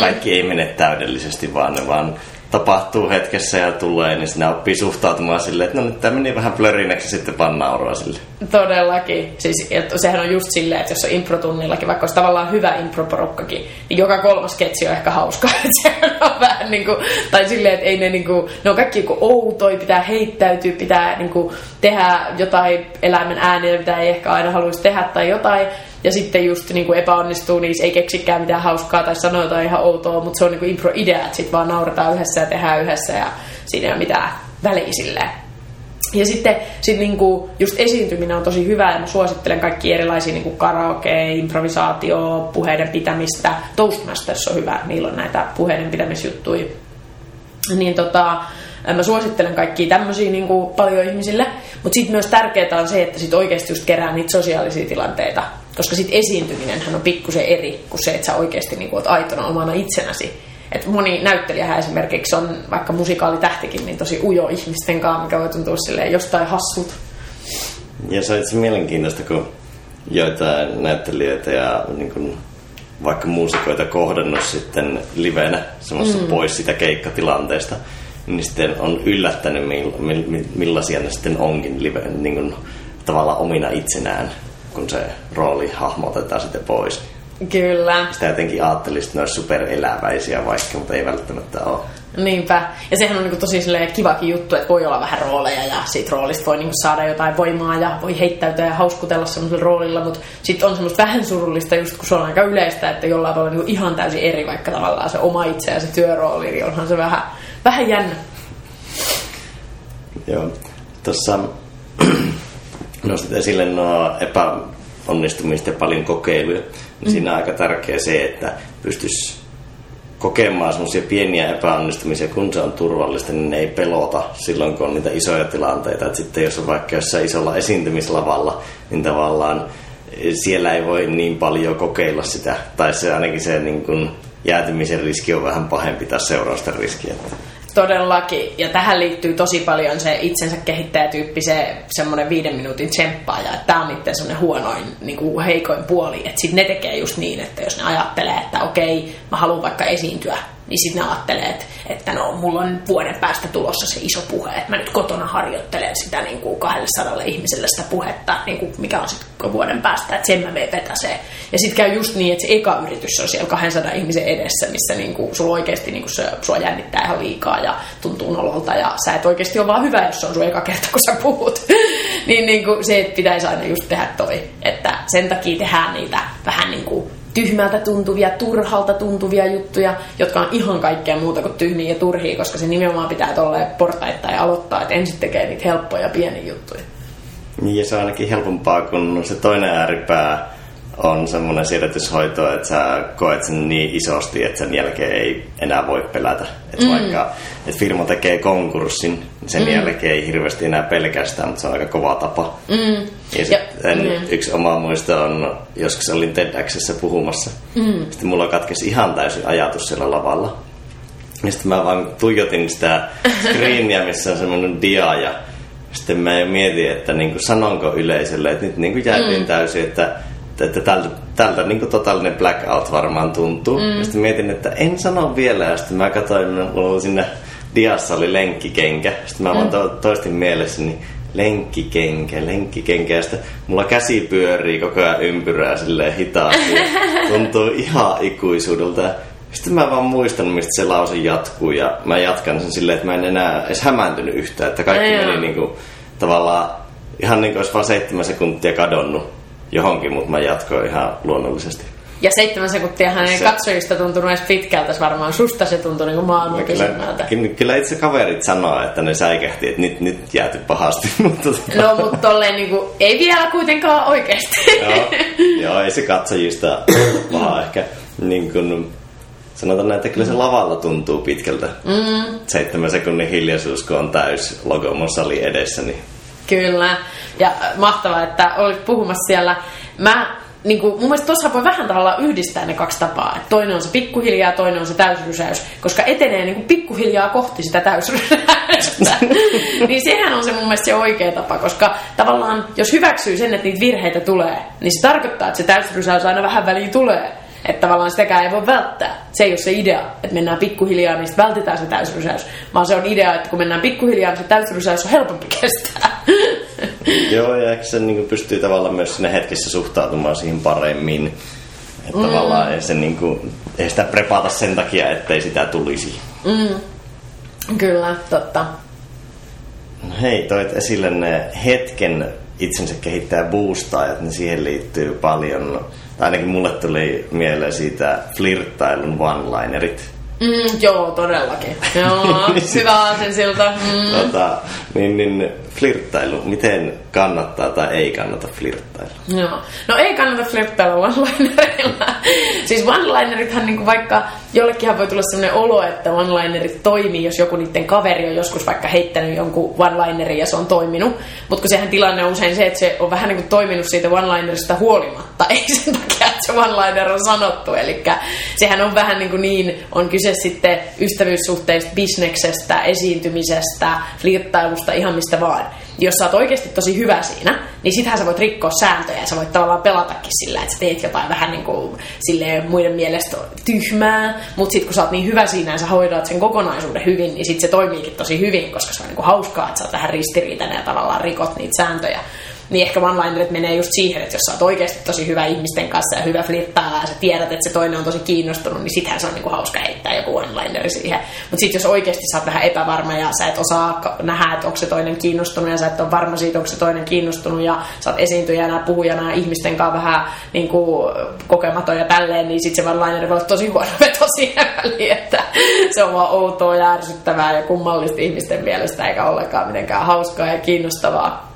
kaikki ei mene täydellisesti, vaan ne vaan tapahtuu hetkessä ja tulee, niin sinä oppii suhtautumaan silleen, että no nyt tämä meni vähän plörinäksi ja sitten vaan nauraa sille. Todellakin. Siis, sehän on just silleen, että jos on improtunnillakin, vaikka olisi tavallaan hyvä improporukkakin, niin joka kolmas sketsi on ehkä hauska. Sehän on vähän niin kuin, tai silleen, että ei ne niin kuin, ne on kaikki outoja, pitää heittäytyä, pitää niin kuin tehdä jotain eläimen ääniä, mitä ei ehkä aina haluaisi tehdä tai jotain. Ja sitten just niin kuin epäonnistuu, niin ei keksikään mitään hauskaa tai sanoo jotain ihan outoa, mutta se on niin kuin impro-idea, että sitten vaan naurataan yhdessä ja tehdään yhdessä ja siinä ei ole mitään väliä silleen. Ja sitten niin kuin just esiintyminen on tosi hyvä ja mä suosittelen kaikkia erilaisia niin kuin karaoke, improvisaatio, puheiden pitämistä. Toastmasters on hyvä, niillä on näitä puheiden pitämisjuttuja. Niin mä suosittelen kaikkia tämmöisiä niin kuin paljon ihmisille, mutta sitten myös tärkeää on se, että sit oikeasti just kerää niitä sosiaalisia tilanteita, koska sitten esiintyminenhän on pikkusen eri kuin se, että sä oikeasti niin kuin oot aitona omana itsenäsi. Et moni näyttelijähän esimerkiksi on vaikka musikaalitähtikin niin tosi ujo ihmisten kanssa, mikä voi tuntua silleen jostain hassut. Ja se on itse mielenkiintoista, kun joitain näyttelijöitä ja niin kuin vaikka muusikoita kohdannut sitten livenä semmoista pois sitä keikkatilanteesta, niin sitten on yllättänyt, millaisia ne sitten onkin liven, niin kuin tavallaan omina itsenään, kun se rooli hahmotetaan sitten pois. Kyllä. Sitä jotenkin ajattelisi, että ne olisi supereläväisiä vaikka, mutta ei välttämättä ole. Niinpä. Ja sehän on niin tosi kivakin juttu, että voi olla vähän rooleja ja siitä roolista voi niin saada jotain voimaa ja voi heittäytyä ja hauskutella semmoisella roolilla, mutta sitten on semmoista vähän surullista just, kun se on aika yleistä, että jollain voi olla niin ihan täysin eri, vaikka tavallaan se oma itse ja se työrooli, niin onhan se vähän jännä. Joo. Tuossa nostit esille nuo epäonnistumista ja paljon kokeiluja. Siinä on aika tärkeä se, että pystyisi kokemaan semmoisia pieniä epäonnistumisia, kun se on turvallista, niin ne ei pelota silloin, kun on niitä isoja tilanteita. Et sitten jos on vaikka jossain isolla esiintymislavalla, niin tavallaan siellä ei voi niin paljon kokeilla sitä. Tai se ainakin se niin kun jäätymisen riski on vähän pahempi tai seurausten riski. Todellakin. Ja tähän liittyy tosi paljon se itsensä kehittäjätyyppi, se semmoinen 5 minuutin tsemppaaja. Tämä on itse semmoinen huonoin, niin kuin heikoin puoli. Että sitten ne tekee just niin, että jos ne ajattelee, että okei, mä haluan vaikka esiintyä, niin sitten ne ajattelee, että no, mulla on vuoden päästä tulossa se iso puhe, että mä nyt kotona harjoittelen sitä niin kuin 200 ihmiselle sitä puhetta, niin kuin mikä on sitten vuoden päästä, että sen mä menen vetäseen. Ja sitten käy just niin, että se eka yritys on siellä 200 ihmisen edessä, missä niin kuin sulla oikeasti niin kuin se, sua jännittää ihan liikaa ja tuntuu nololta ja sä et oikeasti ole vaan hyvä, jos se on sun eka kerta, kun sä puhut. niin kuin se pitäisi aina just tehdä toi, että sen takia tehdään niitä vähän niin kuin tyhmältä tuntuvia, turhalta tuntuvia juttuja, jotka on ihan kaikkea muuta kuin tyhmiä ja turhia, koska se nimenomaan pitää tolleen portaittain aloittaa, että ensin tekee niitä helppoja pieniä juttuja. Niin, ja se on ainakin helpompaa, kun se toinen ääripää on semmoinen siedätyshoito, että sä koet sen niin isosti, että sen jälkeen ei enää voi pelätä. Että vaikka et firma tekee konkurssin, niin sen jälkeen ei hirveästi enää pelkästään, mutta se on aika kova tapa. Ja sitten yksi oma muisto on, joskus olin TEDx:ssä puhumassa. Sitten mulla katkesi ihan täysin ajatus siellä lavalla. Ja sitten mä vaan tuijotin sitä screeniä, missä on semmoinen dia, ja sitten mä jo mietin, että niin kuin sanonko yleisölle, että nyt niin kuin jäätiin täysin, että tältä niin kuin totaalinen blackout varmaan tuntuu. Ja sitten mietin, että en sano vielä. Ja sitten mä katsoin, mulla siinä diassa oli lenkkikenkä. Sitten mä vaan toistin mielessäni lenkkikenkä. Ja sitten mulla käsi pyörii koko ajan ympyrää silleen hitaasti. Tuntuu ihan ikuisuudelta. Sitten mä vaan muistan, mistä se lause jatkuu. Ja mä jatkan sen silleen, että mä en enää edes hämääntynyt yhtään. Että kaikki meni niin kuin, tavallaan ihan niin kuin olisi vaan 7 sekuntia kadonnut johonkin, mutta mä jatkoin ihan luonnollisesti. Ja 7 sekuntiahan ei katsojista tuntunut edes pitkältä, varmaan susta se tuntui niin kuin maailman kysymältä. Kyllä itse kaverit sanoo, että ne säikähti, että nyt jääty pahasti. No, mutta tolleen niin kuin, ei vielä kuitenkaan oikeasti. Joo, ei se katsojista paha ehkä. Niin kuin, sanotaan näin, että kyllä se lavalla tuntuu pitkältä. 7 sekunnin hiljaisuus, kun on täys Logomon sali edessä, niin kyllä. Ja mahtavaa, että olit puhumassa siellä. Niin kuin, mun mielestä tuossa voi vähän tavallaan yhdistää ne kaksi tapaa. Että toinen on se pikkuhiljaa, toinen on se täysrysäys. Koska etenee niin kuin pikkuhiljaa kohti sitä täysrysäystä. Niin sehän on se mun mielestä se oikea tapa. Koska tavallaan, jos hyväksyy sen, että niitä virheitä tulee, niin se tarkoittaa, että se täysrysäys aina vähän väliin tulee. Että tavallaan sitäkään ei voi välttää. Se ei ole se idea, että mennään pikkuhiljaa, niin sitten vältetään se täysrysäys. Vaan se on idea, että kun mennään pikkuhiljaa, niin se täysrysäys on helpompi kestää. Joo, ja ehkä se niin pystyy tavallaan myös siinä hetkessä suhtautumaan siihen paremmin. Että tavallaan ei, se, niin kuin, ei sitä prepata sen takia, ettei sitä tulisi. Kyllä, totta. No hei, toit esille ne hetken itsensä kehittää boostaajat, niin siihen liittyy paljon. Ainakin mulle tuli mieleen siitä flirttailun one-linerit. Joo, todellakin. Joo, hyvä aasinsilta. Flirttailu, miten kannattaa tai ei kannata flirttailla? Joo. No ei kannata flirttailla one-linerilla. Siis one-linerithan niin kuin vaikka jollekinhan voi tulla sellainen olo, että one-linerit toimii, jos joku niiden kaveri on joskus vaikka heittänyt jonkun one-linerin ja se on toiminut. Mutta kun sehän tilanne on usein se, että se on vähän niin kuin toiminut siitä one-linerista huolimatta. Ei sen takia, että se one-liner on sanottu. Eli sehän on vähän niin kuin niin, on kyse sitten ystävyyssuhteista, bisneksestä, esiintymisestä, flirttailusta, ihan mistä vaan. Jos sä oot oikeasti tosi hyvä siinä, niin sittenhän sä voit rikkoa sääntöjä ja sä voit tavallaan pelatakin sillä, että sä teet jotain vähän niin kuin silleen muiden mielestä tyhmää, mutta sitten kun sä oot niin hyvä siinä ja sä hoidat sen kokonaisuuden hyvin, niin sitten se toimiikin tosi hyvin, koska se on niin kuin hauskaa, että sä oot tähän ristiriitana ja tavallaan rikot niitä sääntöjä. Niin ehkä one-linerit menee just siihen, että jos sä oot oikeasti tosi hyvä ihmisten kanssa ja hyvä flirttailla ja sä tiedät, että se toinen on tosi kiinnostunut, niin sittenhän se on niinku hauska heittää joku one-lineri siihen. Mutta sitten jos oikeasti sä oot vähän epävarma ja sä et osaa nähdä, että onko se toinen kiinnostunut ja sä et ole varma siitä, onko se toinen kiinnostunut ja sä oot esiintyjänä, puhujana ja ihmisten kanssa vähän niinku kokematon ja tälleen, niin sitten se one-lineri voi olla tosi huono veto siihen väliin, että se on vaan outoa ja ärsyttävää ja kummallista ihmisten mielestä eikä ollenkaan mitenkään hauskaa ja kiinnostavaa.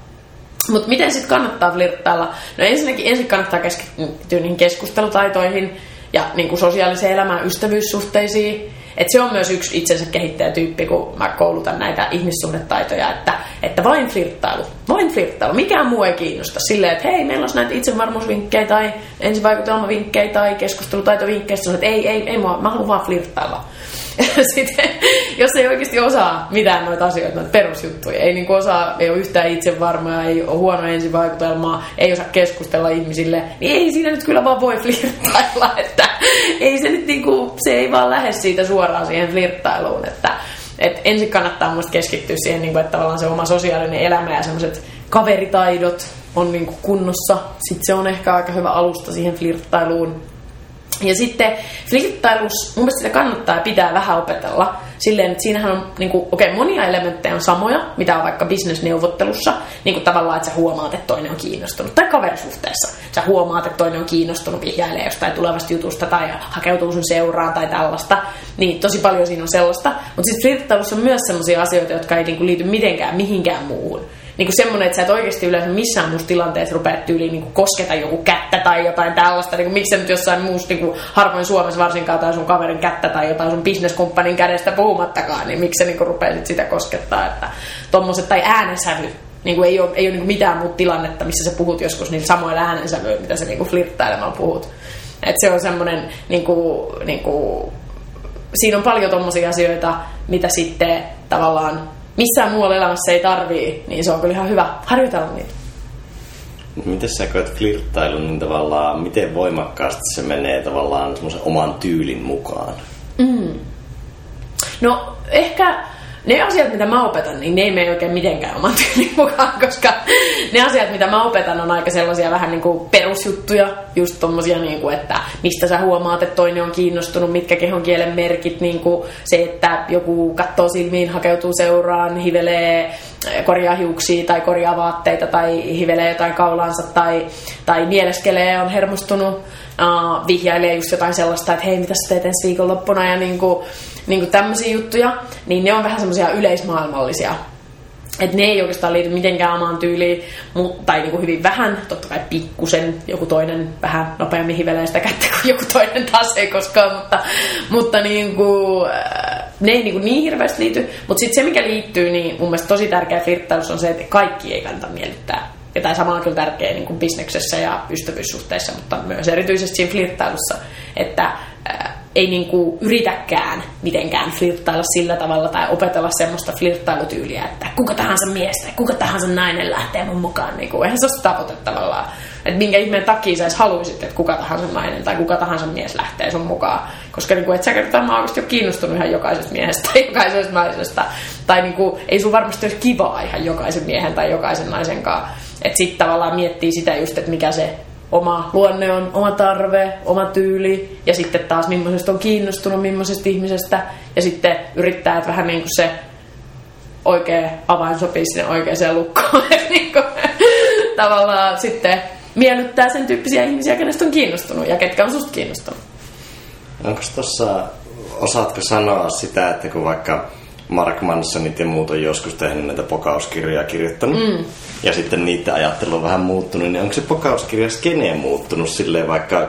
Mutta miten sitten kannattaa flirttailla? No ensinnäkin kannattaa keskittyä niihin keskustelutaitoihin ja niin kuin sosiaaliseen elämään, ystävyyssuhteisiin. Et se on myös yksi itsensä kehittäjätyyppi, kun mä koulutan näitä ihmissuhdetaitoja, että vain flirttailu. Mikään muu ei kiinnosta. Silleen, että hei, meillä olisi näitä itsevarmuusvinkkejä tai ensivaikutelmavinkkejä tai keskustelutaitovinkkejä. Sanoin, että ei mua, mä haluan vaan flirttailla. Sitten, jos ei oikeasti osaa mitään noita asioita, noita perusjuttuja, ei niin osaa, ei ole yhtään itsevarmaa, ei ole huonoa ensivaikutelmaa, ei osaa keskustella ihmisille, niin ei siinä nyt kyllä vaan voi flirttailla, että ei se nyt niinku, se ei vaan lähde siitä suoraan siihen flirttailuun, että ensin kannattaa mun mielestä keskittyä siihen, niin kuin, että tavallaan se oma sosiaalinen elämä ja semmoiset kaveritaidot on niin kuin kunnossa, sitten se on ehkä aika hyvä alusta siihen flirttailuun. Ja sitten flirttailus, mun mielestä sitä kannattaa ja pitää vähän opetella. Silleen, että siinähän on niin kuin, okei, monia elementtejä on samoja, mitä on vaikka bisnesneuvottelussa. Niin kuin tavallaan, että sä huomaat, että toinen on kiinnostunut. Tai kaverisuhteessa. Sä huomaat, että toinen on kiinnostunut, vihjailee jostain tulevasta jutusta tai hakeutuu sun seuraan tai tällaista. Niin tosi paljon siinä on sellaista. Mutta sitten flirttailussa on myös sellaisia asioita, jotka ei niin kuin, liity mitenkään mihinkään muuhun. Niin kuin semmoinen, että sä et oikeasti yleensä missään muussa tilanteessa rupea tyyliin niin kuin kosketa joku kättä tai jotain tällaista. Niin kuin, miksi sä nyt jossain muussa, niin kuin, harvoin Suomessa varsinkaan tai sun kaverin kättä tai jotain sun bisneskumppanin kädestä puhumattakaan, niin miksi sä niin kuin, rupeaisit sitä koskettaa. Että tommoset, tai äänensävy. Niin kuin, ei ole niin kuin mitään muuta tilannetta, missä sä puhut joskus niillä samoilla äänensävyillä, mitä sä niin kuin, flirttailemalla puhut. Että se on semmoinen, niin kuin, siinä on paljon tommosia asioita, mitä sitten tavallaan missään muualla elämässä ei tarvii, niin se on kyllä ihan hyvä harjoitella niitä. Miten sä koet flirttailun, niin tavallaan miten voimakkaasti se menee tavallaan semmoisen oman tyylin mukaan? Mm. No ehkä ne asiat, mitä mä opetan, niin ne ei mene oikein mitenkään oman tyylin mukaan, koska ne asiat, mitä mä opetan, on aika sellaisia vähän niin kuin perusjuttuja, just tommosia niin kuin, että mistä sä huomaat, että toinen on kiinnostunut, mitkä kehon kielen merkit, niin kuin se, että joku katsoo silmiin, hakeutuu seuraan, hivelee, korjaa hiuksia tai korjaa vaatteita tai hivelee jotain kaulaansa tai mieleskelee, on hermostunut, vihjailee just jotain sellaista, että hei, mitä sä teet ensi viikonloppuna ja niin kuin tämmöisiä juttuja, niin ne on vähän semmoisia yleismaailmallisia. Että ne ei oikeastaan liity mitenkään omaan tyyliin, tai niin kuin hyvin vähän, totta kai pikkusen, joku toinen vähän nopeammin hivelee sitä kättä kuin joku toinen taas ei koskaan, mutta niin kuin, ne ei niin hirveästi liity. Mutta sitten se, mikä liittyy, niin mun mielestä tosi tärkeä flirttailussa on se, että kaikki ei kannata miellyttää. Ja tämä sama on kyllä tärkeä niin kuin bisneksessä ja ystävyyssuhteissa, mutta myös erityisesti siinä flirttailussa, että ei niinku yritäkään mitenkään flirttailla sillä tavalla tai opetella semmoista flirttailutyyliä, että kuka tahansa mies tai kuka tahansa nainen lähtee mun mukaan. Niin kuin, eihän se ole tavoite tavallaan. Että minkä ihmeen takia sä edes haluisit, että kuka tahansa nainen tai kuka tahansa mies lähtee sun mukaan. Koska niin kuin, et sä kertaan, mä oikeasti ole kiinnostunut ihan jokaisesta miehestä tai jokaisesta naisesta. Tai niin kuin, ei sun varmasti olisi kivaa ihan jokaisen miehen tai jokaisen naisenkaan. Että sit tavallaan miettii sitä just, että mikä se oma luonne on, oma tarve, oma tyyli ja sitten taas millaisesta on kiinnostunut, millaisesta ihmisestä ja sitten yrittää, että vähän niin kuin se oikea avain sopii sinne oikeaan lukkoon. Niin kuin, tavallaan sitten miellyttää sen tyyppisiä ihmisiä, kenestä on kiinnostunut ja ketkä on susta kiinnostunut. Onko tuossa, osaatko sanoa sitä, että kun vaikka Mark Mansonit ja muut on joskus tehnyt näitä pokauskirjaa kirjoittanut. Mm. Ja sitten niitä ajattelu on vähän muuttunut. Niin onko se pokauskirja skene muuttunut silleen vaikka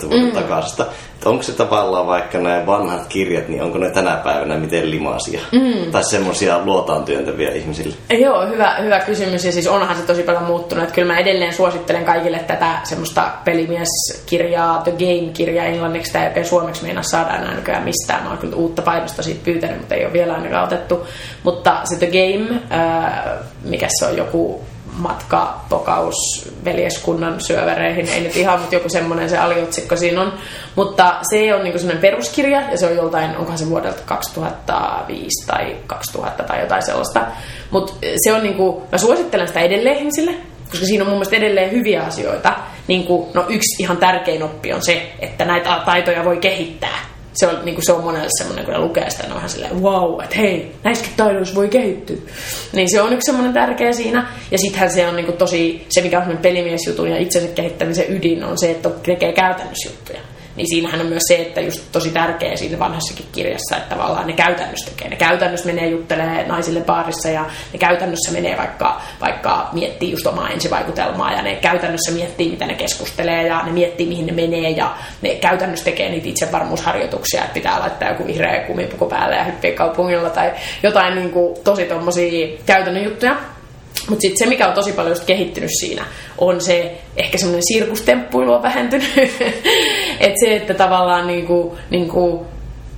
10-15 vuoden takaisesta? Että onko se tavallaan vaikka nämä vanhat kirjat, niin onko ne tänä päivänä miten limaisia? Mm. Tai semmoisia luotaan työntäviä ihmisille? Joo, hyvä kysymys. Ja siis onhan se tosi paljon muuttunut. Että kyllä mä edelleen suosittelen kaikille tätä semmoista pelimieskirjaa, The Game-kirjaa englanniksi. Tämä ei oikein suomeksi meinaa saada enää nykyään mistään. Mä oon kyllä uutta painosta siitä pyytänyt, mutta ei ole vielä ainakaan otettu. Mutta se The Game, mikä se on joku matka, pokaus, veljeskunnan syövereihin, ei nyt ihan, mutta joku semmoinen se aliotsikko siinä on. Mutta se on niinku semmoinen peruskirja ja se on joltain, onkohan se vuodelta 2005 tai 2000 tai jotain sellaista. Mutta se on niinku, mä suosittelen sitä edelleen ihmisille, koska siinä on mun mielestä edelleen hyviä asioita. Niinku, no yksi ihan tärkein oppi on se, että näitä taitoja voi kehittää. Se on monelle semmoinen, kun ne lukee sitä, ne onhan silleen, wow, että hei, näissäkin taidoissa voi kehittyä. Niin se on yksi semmoinen tärkeä siinä. Ja sittenhän se on niin kuin tosi, se mikä on semmoinen pelimiesjutun ja itsensä kehittämisen ydin on se, että tekee käytännössä juttuja. niin siinähän on myös se, että just tosi tärkeä siinä vanhassakin kirjassa, että tavallaan ne käytännössä tekee. Ne käytännössä menee juttelemaan naisille baarissa ja ne käytännössä menee vaikka miettii just omaa ensivaikutelmaa ja ne käytännössä miettii, mitä ne keskustelee ja ne miettii, mihin ne menee ja ne käytännössä tekee niitä itsevarmuusharjoituksia, että pitää laittaa joku vihreä kumipuku päälle ja hyppiä kaupungilla tai jotain niin kuin tosi tommosia käytännön juttuja. Mutta sitten se, mikä on tosi paljon just kehittynyt siinä, on se ehkä semmoinen sirkustemppuilu on vähentynyt. Että se, että tavallaan niinku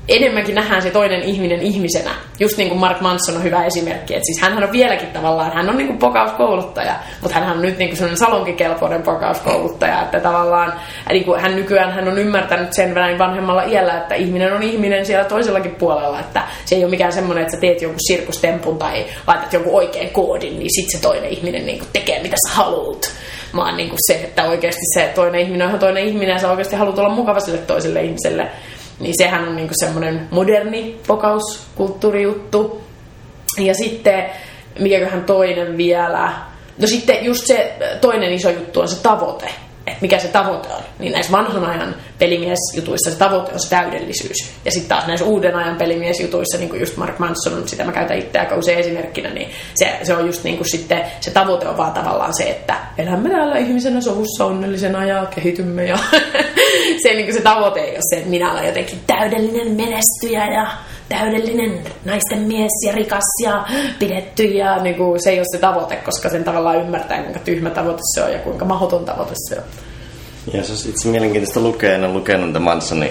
enemmänkin nähdään se toinen ihminen ihmisenä. Just niin kuin Mark Manson on hyvä esimerkki. Että siis hänhän on vieläkin tavallaan, hän on niin kuin pokauskouluttaja, mutta hän on nyt niin kuin sellainen salonkikelpoinen pokauskouluttaja. Että tavallaan niin kuin hän nykyään hän on ymmärtänyt sen vähän vanhemmalla iällä, että ihminen on ihminen siellä toisellakin puolella. Että se ei ole mikään semmoinen, että sä teet jonkun sirkustempun tai laitat jonkun oikean koodin, niin sit se toinen ihminen niin kuin tekee mitä sä haluut. Vaan niin kuin se, että oikeasti se toinen ihminen on ihan toinen ihminen ja sä oikeasti haluat olla mukava sille toiselle ihmiselle. Niin sehän on niinku semmoinen moderni pokauskulttuurijuttu. Ja sitten, mikäköhän toinen vielä? No sitten just se toinen iso juttu on se tavoite. Että mikä se tavoite on. Niin näissä vanhan ajan pelimiesjutuissa se tavoite on se täydellisyys. Ja sitten taas näissä uuden ajan pelimiesjutuissa, niin kuin just Mark Manson, sitä mä käytän itse aika usein esimerkkinä, niin se on just niin kuin sitten, se tavoite on vaan tavallaan se, että elämme täällä ihmisenä sovussa onnellisena ja kehitymme. Ja se, niin kuin se tavoite ei ole se, että minä olen jotenkin täydellinen menestyjä ja täydellinen naisten mies ja rikas ja pidetty ja niin kuin, se ei ole se tavoite, koska sen tavallaan ymmärtää, kuinka tyhmä tavoite se on ja kuinka mahdoton tavoite se on. Ja se on itse mielenkiintoista lukea, en ole lukenut The Mansonin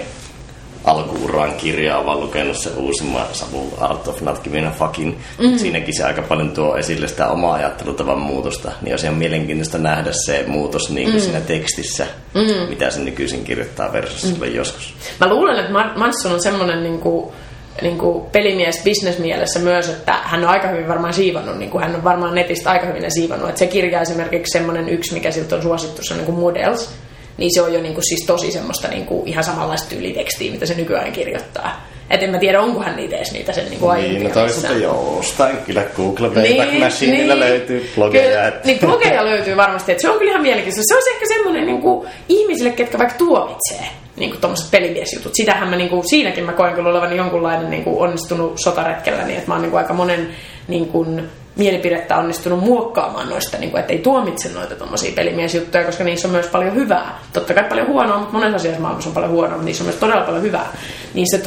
alkuuran kirjaa, vaan lukenut se uusimman Subtly Art of Not Giving a Fuckin. Mm-hmm. Siinäkin se aika paljon tuo esille sitä omaa ajattelutavan muutosta, niin olisi ihan mielenkiintoista nähdä se muutos niin kuin siinä tekstissä, mitä se nykyisin kirjoittaa versus silloin joskus. Mä luulen, että Manson on semmoinen niin kuin pelimies business-mielessä myös, että hän on aika hyvin varmaan siivannut, niin kuin hän on varmaan netistä aika hyvin siivannut. Että se kirja esimerkiksi semmoinen yksi, mikä siltä on suosittu, se on niin kuin Models, niin se on jo niin kuin siis tosi semmoista niin kuin ihan samanlaista tyylitekstiä, mitä se nykyään kirjoittaa. Et en mä tiedä, onko hän niitä edes niitä sen niin kuin aiempia. Niin, no toisaalta jostain kyllä Google Wayback Machineillä löytyy blogeja. Niin, blogeja löytyy varmasti, että se on kyllä ihan mielenkiintoista. Se on ehkä semmoinen niin kuin ihmisille, ketkä vaikka tuomitsee. Niinku tommoset pelimiesjutut. Sitähän mä niinku, siinäkin mä koen kyllä olevani jonkunlainen niinku onnistunut sotaretkellä, niin että mä oon niinku aika monen niinku mielipidettä onnistunut muokkaamaan noista, niinku, ettei tuomitse noita tommosia pelimiesjuttuja, koska niissä on myös paljon hyvää. Totta kai paljon huonoa, mutta monessa asiassa maailmassa on paljon huonoa, mutta niissä on myös todella paljon hyvää. Niin se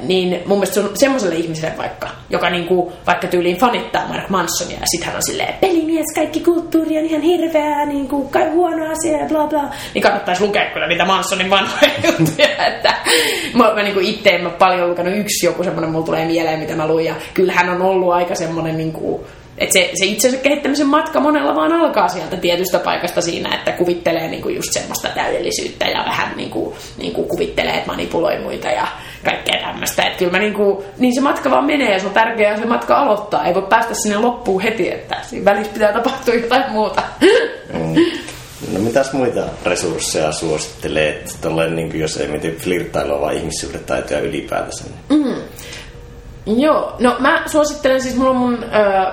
niin mun mielestä se on semmoiselle ihmiselle vaikka, joka niinku, vaikka tyyliin fanittaa Mark Mansonia ja sit hän on silleen pelimies, kaikki kulttuuri on ihan hirveää, niinku, kai huono asia ja bla bla, niin kannattaisi lukea kyllä niitä Mansonin vanhoja juttuja, että mä niinku itse en mä paljon lukenut, yksi joku semmoinen mulla tulee mieleen, mitä mä luin, ja kyllähän on ollut aika semmoinen niinku, että se itsensä kehittämisen matka monella vaan alkaa sieltä tietystä paikasta siinä, että kuvittelee niinku just semmoista täydellisyyttä ja vähän niinku kuvittelee, että manipuloi muita ja kaikkea tämmöistä. Että kyllä mä niin se matka vaan menee ja se on tärkeää se matka aloittaa. Ei voi päästä sinne loppuun heti, että siinä välissä pitää tapahtua jotain muuta. No mitäs muita resursseja suosittelet, niin jos ei miten flirttailua vaan ihmissuhdetaitoja ylipäätänsä? Joo, no mä suosittelen, siis mulla on mun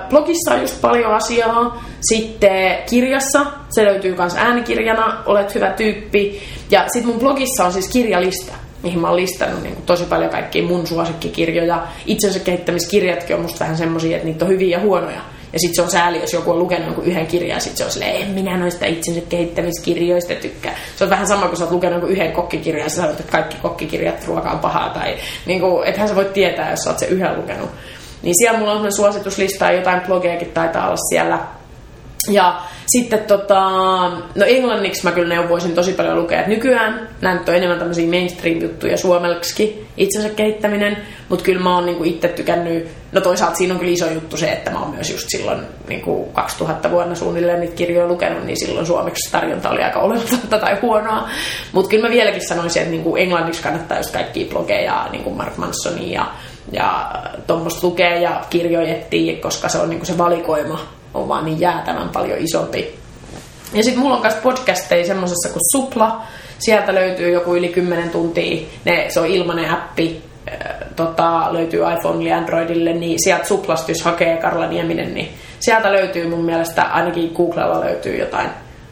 blogissa just paljon asiaa, sitten kirjassa, se löytyy kans äänikirjana, Olet hyvä tyyppi, ja sit mun blogissa on siis kirjalista, mihin mä oon listannut niin tosi paljon kaikkia mun suosikkikirjoja, itsensä kehittämiskirjatkin on musta vähän semmosia, että niitä on hyviä ja huonoja. Ja sit se on sääli, jos joku on lukenut jonkun yhden kirjan ja sit se on silleen, en minä noista itsensä kehittämiskirjoista tykkää. Se on vähän sama, kun sä oot lukenut jonkun yhden kokkikirjan ja sä sanot, että kaikki kokkikirjat, ruoka on pahaa. Tai niin kun, ethän sä voi tietää, jos sä oot sen yhden lukenut. Niin siellä mulla on semmoinen suosituslista ja jotain blogeakin taitaa olla siellä. Ja sitten no englanniksi mä kyllä neuvoisin tosi paljon lukea, että nykyään nää nyt on enemmän tämmöisiä mainstream-juttuja suomelksikin, itsensä kehittäminen, mutta kyllä mä oon niinku itse tykännyt, no toisaalta siinä on kyllä iso juttu se, että mä oon myös just silloin niinku 2000 vuonna suunnilleen niitä kirjoja lukenut, niin silloin suomeksi tarjonta oli aika olematonta tai huonoa, mutta kyllä mä vieläkin sanoisin, että niinku englanniksi kannattaa just kaikkia blogeja, niinku Mark Mansonia ja tuommoista lukea ja kirjoja etsiä, koska se on niinku se valikoima on vaan niin jäätävän paljon isompi. Ja sit mulla on myös podcasteja semmosessa kuin Supla. Sieltä löytyy joku yli 10 tuntia. Se on ilmainen appi. Löytyy iPhonelle ja Androidille. Niin sieltä Suplasta, jos hakee Karla Nieminen, niin sieltä löytyy mun mielestä, ainakin Googlella löytyy jotain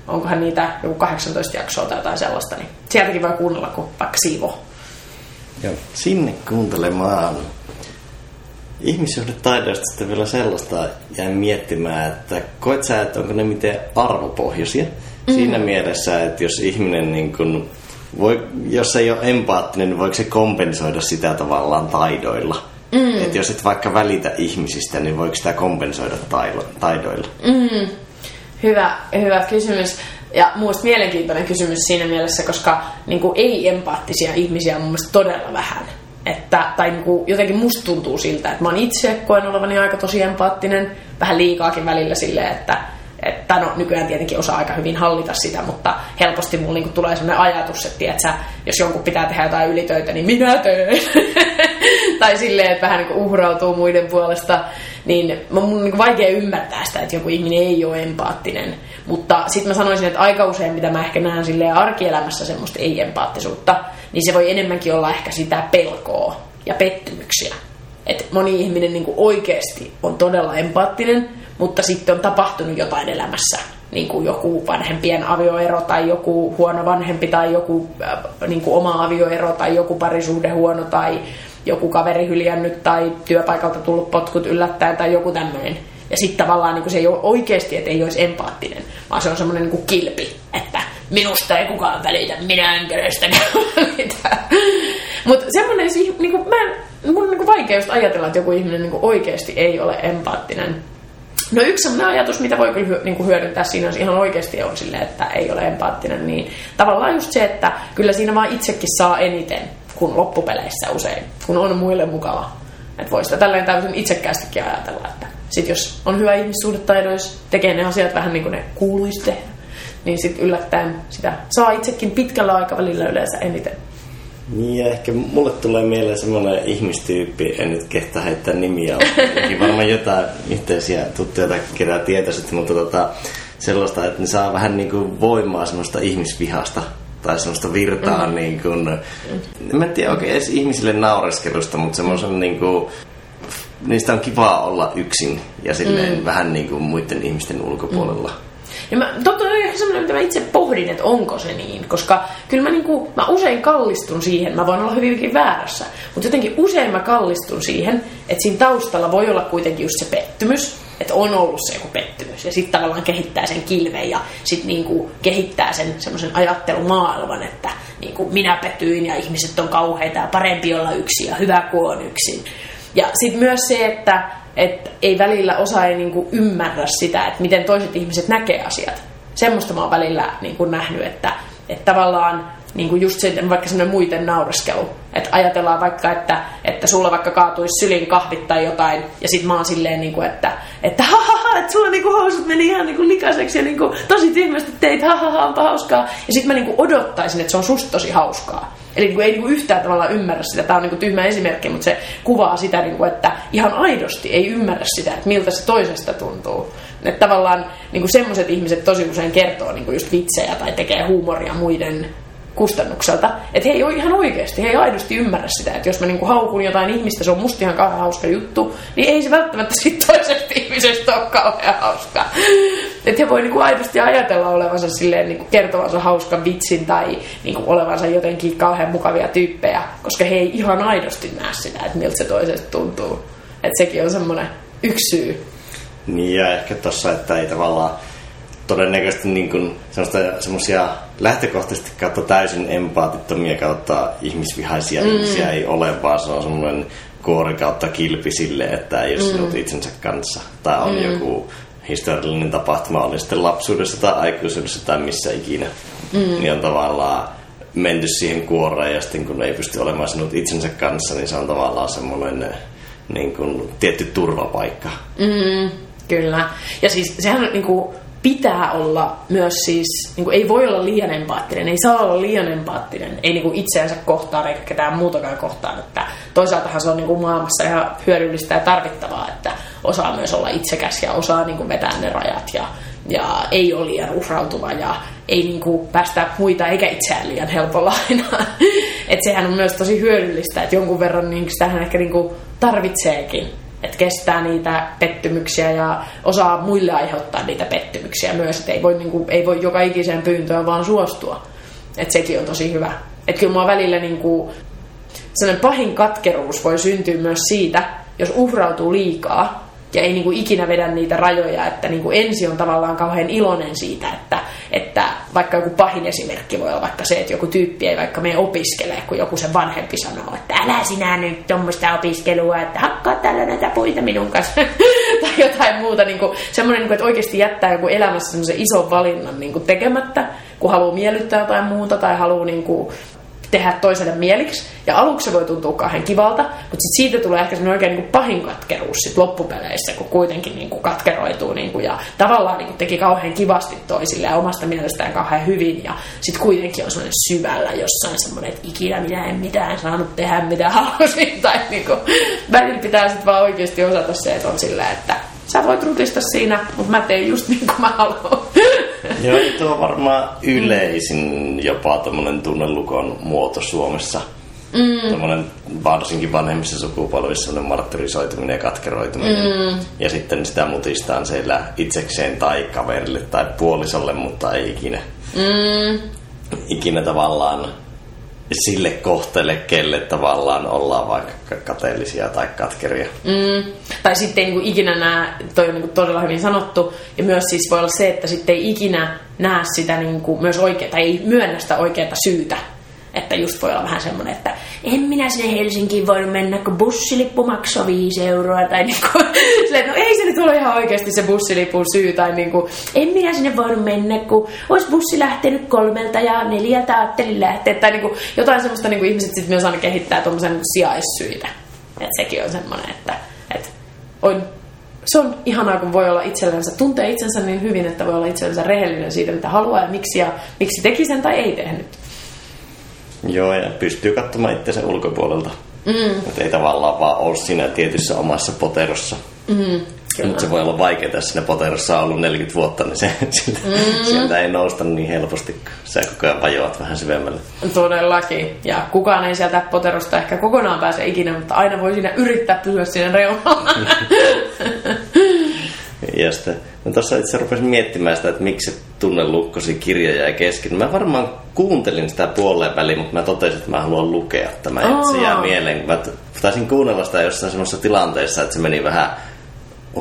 onkohan niitä joku 18 jaksoa tai jotain sellaista, niin sieltäkin voi kuunnella kuin vaikka Sievo. Joo, sinne kuuntelemaan. Ihmissuhdetaidosta sitten vielä sellaista jäin miettimään, että koet sä, että onko ne miten arvopohjaisia siinä mielessä, että jos ihminen niin kun voi, jos ei ole empaattinen, niin voiko se kompensoida sitä tavallaan taidoilla? Että jos et vaikka välitä ihmisistä, niin voiko sitä kompensoida taidoilla? Hyvä kysymys. Ja muista mielenkiintoinen kysymys siinä mielessä, koska niin kuin ei-empaattisia ihmisiä on mun mielestä todella vähän. Että, tai niin kuin, jotenkin musta tuntuu siltä, että mä oon itse koen olevani aika tosi empaattinen, vähän liikaakin välillä silleen, että no, nykyään tietenkin osaa aika hyvin hallita sitä, mutta helposti mulla niin tulee sellainen ajatus, että tiiätkö, jos jonkun pitää tehdä jotain ylitöitä, niin minä töin. Tai silleen, että vähän niin kuin uhrautuu muiden puolesta. Niin mun niin vaikea ymmärtää sitä, että joku ihminen ei ole empaattinen. Mutta sitten mä sanoisin, että aika usein, mitä mä ehkä näen silleen arkielämässä semmoista ei-empaattisuutta, niin se voi enemmänkin olla ehkä sitä pelkoa ja pettymyksiä. Että moni ihminen niin kuin oikeasti on todella empaattinen, mutta sitten on tapahtunut jotain elämässä, niin kuin joku vanhempien avioero tai joku huono vanhempi tai joku niin kuin oma avioero tai joku parisuhde huono tai joku kaveri hyljännyt tai työpaikalta tullut potkut yllättäen tai joku tämmöinen. Ja sitten tavallaan niin kuin se ei ole oikeasti, että ei olisi empaattinen, vaan se on semmoinen niin kuin kilpi, että minusta ei kukaan välitä, minä en kenestäkään välitä. Mutta semmoinen, niin kuin, mun on niin kuin vaikea just ajatella, että joku ihminen niin kuin oikeasti ei ole empaattinen. No yksi sellainen ajatus, mitä voi kyllä hyödyntää siinä on ihan oikeasti on silleen, että ei ole empaattinen, niin tavallaan just se, että kyllä siinä vaan itsekin saa eniten kuin loppupeleissä usein, kun on muille mukava. Että voi sitä tälleen täysin itsekkäästikin ajatella, että sit jos on hyvä ihmissuhdetaidoissa, tekee ne asiat vähän niin kuin ne kuuluisi tehdä, niin sit yllättäen sitä saa itsekin pitkällä aikavälillä yleensä eniten. Ja ehkä mulle tulee mieleen semmoinen ihmistyyppi, en nyt kehtaa heittää nimiä, on varmaan jotain yhteisiä tuttuja tai ketään tietäisi, mutta sellaista, että ne saa vähän niin kuin voimaa semmoista ihmisvihasta tai semmoista virtaa niin kuin, mä en tiedä oikein edes ihmisille naureskelusta, mutta semmoisen niin kuin, niistä on kivaa olla yksin ja silleen vähän niin kuin muiden ihmisten ulkopuolella. Ja totta on ehkä semmoinen, mitä mä itse pohdin, että onko se niin, koska kyllä mä usein kallistun siihen, mä voin olla hyvinkin väärässä, mutta jotenkin usein mä kallistun siihen, että siinä taustalla voi olla kuitenkin just se pettymys, että on ollut se joku pettymys ja sitten tavallaan kehittää sen kilven ja sitten niinku kehittää sen semmoisen ajattelumaailman, että niinku minä pettyin ja ihmiset on kauheita ja parempi olla yksin ja hyvä kun on yksin. Ja sitten myös se, että ei välillä osaa niinku ymmärrä sitä, että miten toiset ihmiset näkee asiat. Semmoista mä oon välillä niinku nähnyt, että tavallaan niinku just se, vaikka semmoinen muiden naureskelu. Että ajatellaan vaikka, että sulla vaikka kaatuisi sylin kahvit tai jotain, ja sit mä oon silleen, niinku, että ha, että sulla niinku housut meni ihan niinku likaiseksi ja niinku tosi tyhmästi teit, ha, onpa hauskaa. Ja sit mä niinku odottaisin, että se on susta tosi hauskaa. Eli niin kuin ei niin kuin yhtään tavallaan ymmärrä sitä. Tämä on niin kuin tyhmä esimerkki, mutta se kuvaa sitä, niin kuin, että ihan aidosti ei ymmärrä sitä, että miltä se toisesta tuntuu. Että tavallaan niin semmoiset ihmiset tosi usein kertoo niin kuin just vitsejä tai tekee huumoria muiden kustannukselta. Että he ei ole ihan oikeasti, he ei aidosti ymmärrä sitä. Että jos mä niin kuin haukun jotain ihmistä, se on musta ihan kauhean hauska juttu, niin ei se välttämättä siitä toisesta ihmisestä ole kauhean hauskaa. Että he voi niin kuin aidosti ajatella olevansa silleen, niin kuin kertovansa hauskan vitsin tai niin kuin olevansa jotenkin kauhean mukavia tyyppejä, koska he ei ihan aidosti näe sitä, että miltä se toisesta tuntuu. Että sekin on semmoinen yksi syy. Niin ja ehkä tossa, että ei tavallaan todennäköisesti niin semmoisia lähtökohtaisesti kautta täysin empaatittomia kautta ihmisvihaisia ihmisiä ei ole, vaan se on semmoinen kuori kautta kilpi sille, että ei ole sinut itsensä kanssa. Tai on joku historiallinen tapahtuma, oli sitten lapsuudessa tai aikuisuudessa tai missä ikinä. Niin on tavallaan menty siihen kuoreen ja sitten kun ei pysty olemaan sinut itsensä kanssa, niin se on tavallaan semmoinen niin kuin tietty turvapaikka. Kyllä. Ja siis sehän on niinku pitää olla myös siis, niin kuin ei voi olla liian empaattinen, ei saa olla liian empaattinen, ei niin kuin itseänsä kohtaan eikä ketään muutakaan kohtaan. Että toisaaltahan se on niin kuin maailmassa ihan hyödyllistä ja tarvittavaa, että osaa myös olla itsekäs ja osaa niin kuin vetää ne rajat ja ei ole liian uhrautuva ja ei niin kuin päästä muita eikä itseään liian helpolla aina. Että sehän on myös tosi hyödyllistä, että jonkun verran niin sitähän ehkä niin kuin tarvitseekin. Että kestää niitä pettymyksiä ja osaa muille aiheuttaa niitä pettymyksiä myös. Että ei voi joka ikiseen pyyntöön vaan suostua. Että sekin on tosi hyvä. Että kyllä mua välillä niinku, sellainen pahin katkeruus voi syntyä myös siitä, jos uhrautuu liikaa ja ei niinku ikinä vedä niitä rajoja. Että niinku ensi on tavallaan kauhean iloinen siitä, että vaikka joku pahin esimerkki voi olla vaikka se, että joku tyyppi ei vaikka mene opiskelee, kun joku sen vanhempi sanoo, että älä sinä nyt tuommoista opiskelua, että hakkaa tällä näitä puita minun kanssa. tai jotain muuta. Niinku, semmoinen, niinku, että oikeasti jättää joku elämässä semmoisen ison valinnan niinku tekemättä, kun haluaa miellyttää jotain muuta tai haluaa niinku tehdä toiselle mieliksi. Ja aluksi se voi tuntua kauhean kivalta, mutta sit siitä tulee ehkä semmoinen oikein niinku pahin katkeruus sit loppupeleissä, kun kuitenkin niinku katkeroituu niinku, ja tavallaan niinku teki kauhean kivasti toisille ja omasta mielestään kauhean hyvin. Ja sit kuitenkin on semmoinen syvällä jossain semmoinen, että ikinä minä en mitään saanut tehdä, mitä halusin. Tai niinku, välillä pitää sit vaan oikeasti osata se, että on silleen, että sä voit rutista siinä, mutta mä teen just niin kuin mä haluan. Joo, tuo on varmaan yleisin jopa tämmöinen tunnelukon muoto Suomessa. Tämmöinen varsinkin vanhemmissa sukupolvissa marttyrisoituminen ja katkeroituminen. Ja sitten sitä mutistaan siellä itsekseen tai kaverille tai puolisolle, mutta ei ikinä. Ikinä tavallaan sille kohteelle, kelle tavallaan ollaan vaikka kateellisia tai katkeria. Tai sitten ei niinku ikinä näe, toi on niinku todella hyvin sanottu, ja myös siis voi olla se, että sitten ei ikinä näe sitä niinku myös oikeaa, tai ei myönnä sitä oikeaa syytä. Että just voi olla vähän semmoinen, että en minä sinne Helsinkiin voi mennä, kun bussilippu maksoi 5 euroa. Tai niinku, no ei se nyt ole ihan oikeasti se bussilipun syy. Tai niinku, en minä sinne voi mennä, kun olisi bussi lähtenyt 3:00 ja 4:00 ajattelin lähteä. Tai niinku, jotain semmoista niinku ihmiset sitten myös aina kehittää tuommoisen niinku sijaissyitä. Että sekin on semmoinen, että on, se on ihanaa, kun voi olla itsellensä, tuntee itsensä niin hyvin, että voi olla itsellensä rehellinen siitä, mitä haluaa ja miksi teki sen tai ei tehnyt. Joo, ja pystyy katsomaan itseänsä ulkopuolelta. Että ei tavallaan vaan ole siinä tietyssä omassa poterossa. Mutta se voi olla vaikeaa, jos siinä poterossa on ollut 40 vuotta, niin sieltä ei nousta niin helposti. Sä koko ajan vajoat vähän syvemmälle. Todellakin. Ja kukaan ei sieltä poterosta ehkä kokonaan pääse ikinä, mutta aina voi siinä yrittää pysyä siinä reunalla. Ja sitten, no tuossa itse rupesin miettimään sitä, että miksi tunnelukkosi kirjoja ja kesken. Mä varmaan kuuntelin sitä puoleen väliin, mutta mä totesin, että mä haluan lukea tämä. Se jää mieleen. Mä taisin kuunnella sitä jossain semmoisessa tilanteessa, että se meni vähän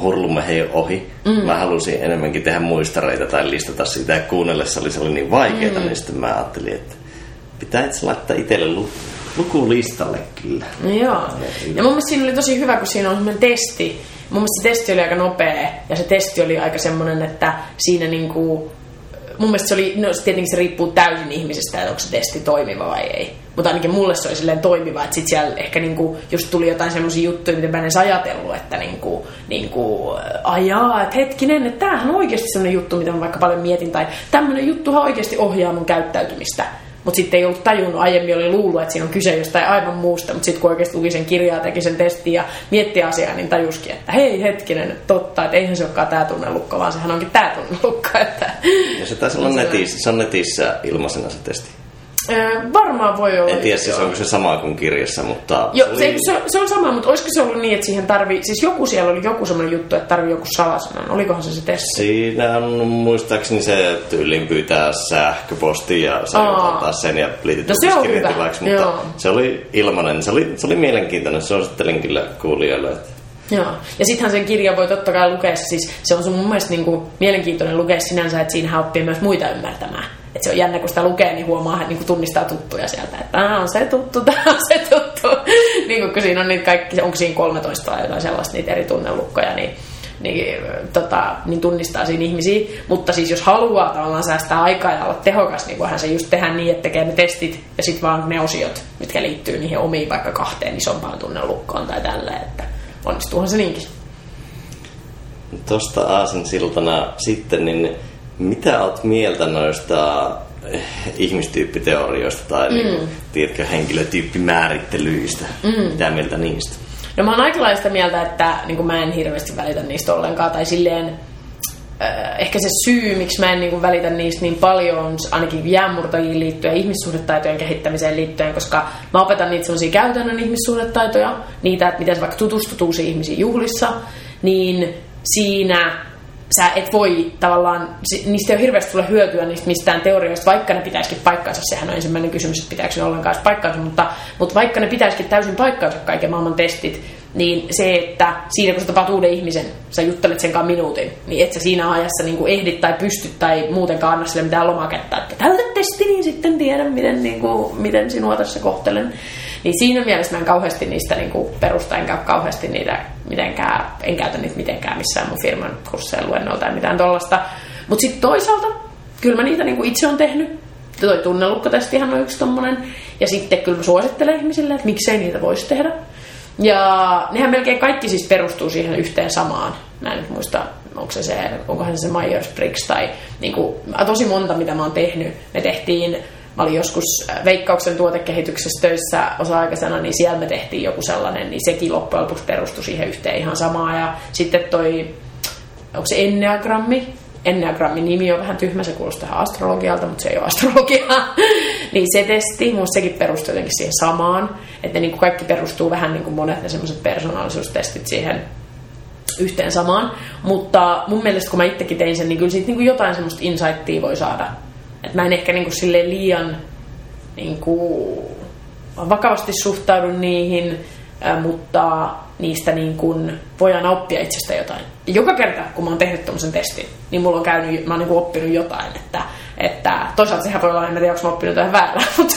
hurlumehei ohi. Mä halusin enemmänkin tehdä muistareita tai listata sitä ja kuunnellessa se oli niin vaikeaa, niin sitten mä ajattelin, että pitää itse laittaa itselle lukulistalle kyllä. No joo. Ja mun mielestä siinä oli tosi hyvä, kun siinä on semmoinen testi. Mun mielestä se testi oli aika nopea ja se testi oli aika semmoinen, että siinä niinku, mun mielestä se oli, no tietenkin se riippuu täysin ihmisestä, että onko se testi toimiva vai ei. Mutta ainakin mulle se oli silleen toimiva, että sit siellä ehkä niinku, just tuli jotain semmoisia juttuja, mitä mä en edes ajatellut, että että hetkinen, että tämähän on oikeasti semmoinen juttu, mitä mä vaikka paljon mietin, tai tämmöinen juttuhan oikeasti ohjaa mun käyttäytymistä. Mutta sitten ei ollut tajunnut, aiemmin oli luullut, että siinä on kyse jostain aivan muusta, mutta sitten kun oikeasti luki sen kirjaa, teki sen testin ja mietti asiaa, niin tajuskin, että hei hetkinen, totta, että eihän se olekaan tämä tunnelukka, vaan sehän onkin tämä tunnelukka. Että ja se taisi olla netissä, se on netissä ilmaisena se testi. Varmaan voi olla. En tiedä, siis onko se sama kuin kirjassa, mutta joo, se on sama, mutta olisiko se ollut niin, että siihen tarvii, siis joku siellä oli joku semmoinen juttu, että tarvii joku salasanan. Olikohan se testi? Siinä on muistaakseni se tyyliin pyytää sähköpostia ja se ottaa sen ja liitetään kirjatilaksi, mutta joo. Se oli ilmainen, se oli mielenkiintoinen, suosittelen kyllä kuulijoille. Joo, ja sittenhän sen kirjan voi totta kai lukea, siis se on sun mun mielestä niin kuin mielenkiintoinen lukea sinänsä, että siinähän oppii myös muita ymmärtämään. Et se on jännä, kun sitä lukee, niin huomaa, että niin tunnistaa tuttuja sieltä, että tämä on se tuttu. niin kun siinä on niitä kaikki, onko siinä 13 tai jotain sellaista niitä eri tunnelukkoja, niin tunnistaa siinä ihmisiä. Mutta siis jos haluaa tavallaan säästää aikaa ja olla tehokas, niin voihan se just tehdä niin, että tekee ne testit ja sitten vaan ne osiot, mitkä liittyy niihin omiin vaikka 2 isompaan tunnelukkoon tai tälleen, että onnistuuhan se niinkin. Tuosta aasinsiltana sitten, niin mitä olet mieltä noista ihmistyyppiteorioista tai tiedätkö, henkilötyyppimäärittelyistä? Mitä mieltä niistä? No mä oon aikalaista mieltä, että niin mä en hirveästi välitä niistä ollenkaan. Tai silleen, ehkä se syy, miksi mä en niin kuin välitä niistä niin paljon, on ainakin jäänmurtajiin liittyen, ihmissuhdetaitojen kehittämiseen liittyen, koska mä opetan niitä sellaisia käytännön ihmissuhdetaitoja, niitä, että miten sä vaikka tutustut uusiin ihmisiin juhlissa, niin siinä sä et voi tavallaan, niistä ei ole hirveästi sulle hyötyä niistä mistään teorioista, vaikka ne pitäisikin paikkaansa, sehän on ensimmäinen kysymys, että pitääkö ne ollenkaan paikkaansa, mutta vaikka ne pitäisikin täysin paikkaansa kaiken maailman testit, niin se, että siinä kun sä tapaat uuden ihmisen, sä juttelet senkaan minuutin, niin et sä siinä ajassa niin kuin ehdit tai pystyt tai muutenkaan anna sille mitään lomaketta, että tältä testi, niin sitten tiedän, miten sinua tässä kohtelen. Niin siinä mielessä mä en kauheasti niistä niin perusta, enkä ole kauheasti niitä mitenkään, en käytä niitä mitenkään missään mun firman kursseilla luennoilla tai mitään tollasta. Mutta sitten toisaalta, kyllä mä niitä niin kuin itse on tehnyt. Toi tunnelukkotestihan on yksi tommonen. Ja sitten kyllä mä suosittelen ihmisille, että miksei niitä voisi tehdä. Ja nehän melkein kaikki siis perustuu siihen yhteen samaan. Mä en nyt muista, onkohan se Myers-Briggs tai niin kuin, tosi monta mitä mä oon tehnyt. Me tehtiin, mä olin joskus Veikkauksen tuotekehityksessä töissä osa-aikaisena, niin siellä me tehtiin joku sellainen, niin sekin loppujen lopuksi perustui siihen yhteen ihan samaan. Ja sitten toi, onko se Enneagrammi? Enneagrammin nimi on vähän tyhmä, se kuulostaa tähän astrologialta, mutta se ei ole astrologiaa. Niin se testi, minusta sekin perustuu jotenkin siihen samaan. Että ne kaikki perustuu vähän niin kuin monet ne semmoiset persoonallisuustestit siihen yhteen samaan. Mutta mun mielestä kun mä itsekin tein sen, niin kyllä siitä jotain semmoista insightia voi saada. Että mä en ehkä niin kuin silleen liian niin kuin vakavasti suhtaudu niihin, mutta niistä niin kuin voi aina oppia itsestä jotain. Ja joka kerta, kun mä oon tehnyt tommosen testin, niin mulla on käynyt, mä oon niin kuin oppinut jotain. Että toisaalta sehän voi olla, en tiedä, onko mä oppinut jotain väärää, mutta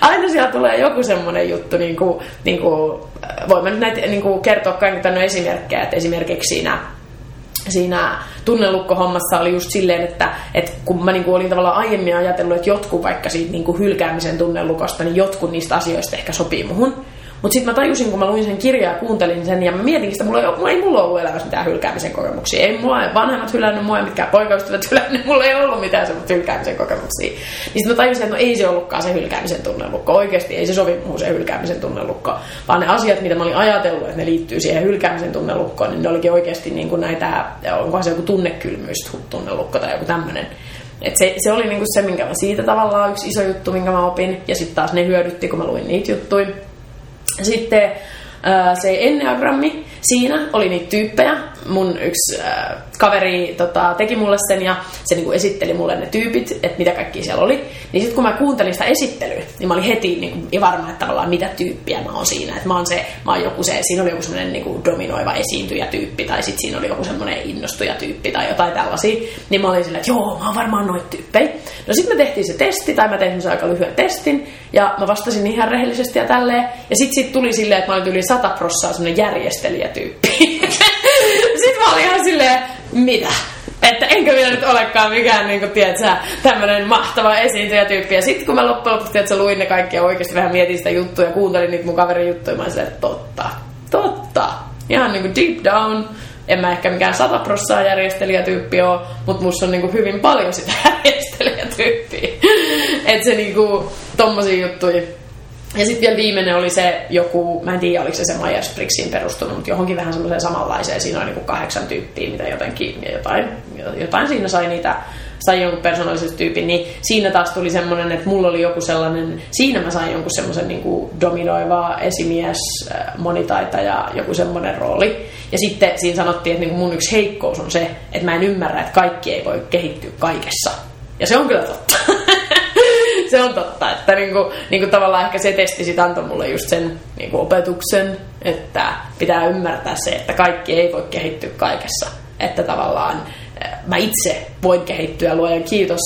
aina siellä tulee joku semmoinen juttu. Niin kuin, voin mä nyt näitä, niin kuin kertoa kaiken tänne esimerkkejä, että esimerkiksi siinä tunnelukkohommassa oli just silleen, että kun mä niinku olin tavallaan aiemmin ajatellut, että jotkut vaikka siitä niinku hylkäämisen tunnelukosta, niin jotkut niistä asioista ehkä sopii muhun. Mutta sitten mä tajusin, kun mä luin sen kirjaa ja kuuntelin sen, ja mä mietin sitä, mulla ei ollut elämässä mitään hylkäämisen kokemuksia. Ei mulla vanhemmat hylännyt, mua ei mitkään poikaystävät hylännyt, mulla ei ollut mitään semmoista hylkäämisen kokemuksia. Niin sitten mä tajusin, että no ei se ollutkaan se hylkäämisen tunnelukko. Oikeasti ei se sovi muuhun se hylkäämisen tunnelukko. Vaan ne asiat, mitä mä olin ajatellut, että ne liittyy siihen hylkäämisen tunnelukkoon, niin ne olikin oikeasti niin kuin näitä, onkohan se joku tunnekylmyys tunnelukko tai joku tämmöinen. Et se oli niin kuin se, minkä mä siitä tavallaan yksi iso juttu, minkä mä opin. Ja sitten taas ne hyödytti, kun mä luin niitä juttuja. Sitten se Enneagrammi, siinä oli niitä tyyppejä. Mun yksi kaveri teki mulle sen ja se niinku esitteli mulle ne tyypit, että mitä kaikki siellä oli. Niin sitten kun mä kuuntelin sitä esittelyä, niin mä olin heti niinku varma, että tavallaan mitä tyyppiä mä oon siinä. Että siinä oli joku semmoinen niinku dominoiva esiintyjätyyppi tai sitten siinä oli joku semmoinen innostujatyyppi tai jotain tällaisia. Niin mä olin silleen, että joo, mä oon varmaan noita tyyppejä. No sitten me tehtiin se testi, tai mä tein semmoisen aika lyhyen testin ja mä vastasin ihan rehellisesti ja tälleen. Ja sitten siitä tuli silleen, että mä olin yli 100% semmoinen järjestelijätyyppi. Sitten mä olin ihan silleen, mitä? Että enkö minä nyt olekaan mikään niin kuin, tiedätkö, tämmönen mahtava esiintyjätyyppi. Ja sitten kun mä loppujen lopuksi tiedätkö, luin ne kaikki ja oikeasti vähän mietin sitä juttua ja kuuntelin niitä mun kaverin juttuja, mä olin silleen, että totta. Ihan niin kuin deep down. En mä ehkä mikään 100% järjestelijätyyppi ole, mutta musta on niin kuin, hyvin paljon sitä järjestelijätyyppiä. Että se niin kuin, tommosia juttuja. Ja sitten vielä viimeinen oli se joku, mä en tiedä oliko se Myers-Briggsiin perustunut, mutta johonkin vähän semmoiseen samanlaiseen. Siinä oli niinku 8 tyyppiä, mitä jotenkin, ja jotain siinä sai jonkun persoonallisuus tyypin. Niin siinä taas tuli semmoinen, että mulla oli joku sellainen, siinä mä sain jonkun semmoisen niinku dominoiva esimies, monitaitaja, joku semmoinen rooli. Ja sitten siinä sanottiin, että niinku mun yksi heikkous on se, että mä en ymmärrä, että kaikki ei voi kehittyä kaikessa. Ja se on kyllä totta. Se on totta, että niinku tavallaan ehkä se testi sit antoi mulle just sen niinku opetuksen, että pitää ymmärtää se, että kaikki ei voi kehittyä kaikessa. Että tavallaan mä itse voin kehittyä, luojan kiitos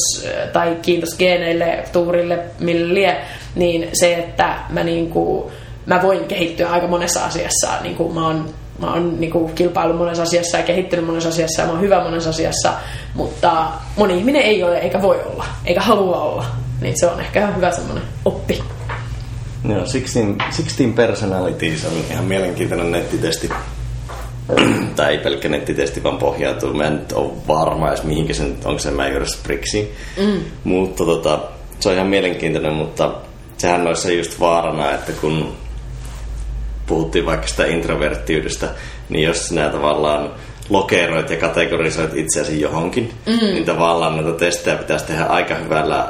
tai kiitos geeneille, tuurille, mille lie, niin se, että mä voin kehittyä aika monessa asiassa, niinku mä oon niinku kilpailu monessa asiassa ja kehittynyt monessa asiassa ja mä oon hyvä monessa asiassa, mutta moni ihminen ei ole eikä voi olla, eikä halua olla. Niin se on ehkä ihan hyvä semmoinen oppi. Joo, 16 personalities on ihan mielenkiintoinen nettitesti. Tai ei pelkkä nettitesti, vaan pohjautuu. Mä en nyt ole varma edes mihinkä se nyt, onko se Myers-Briggsi. Mutta se on ihan mielenkiintoinen, mutta sehän noissa just vaarana, että kun puhuttiin vaikka sitä introverttiydestä, niin jos sinä tavallaan lokeroit ja kategorisoit itseäsi johonkin, niin tavallaan näitä testejä pitäisi tehdä aika hyvällä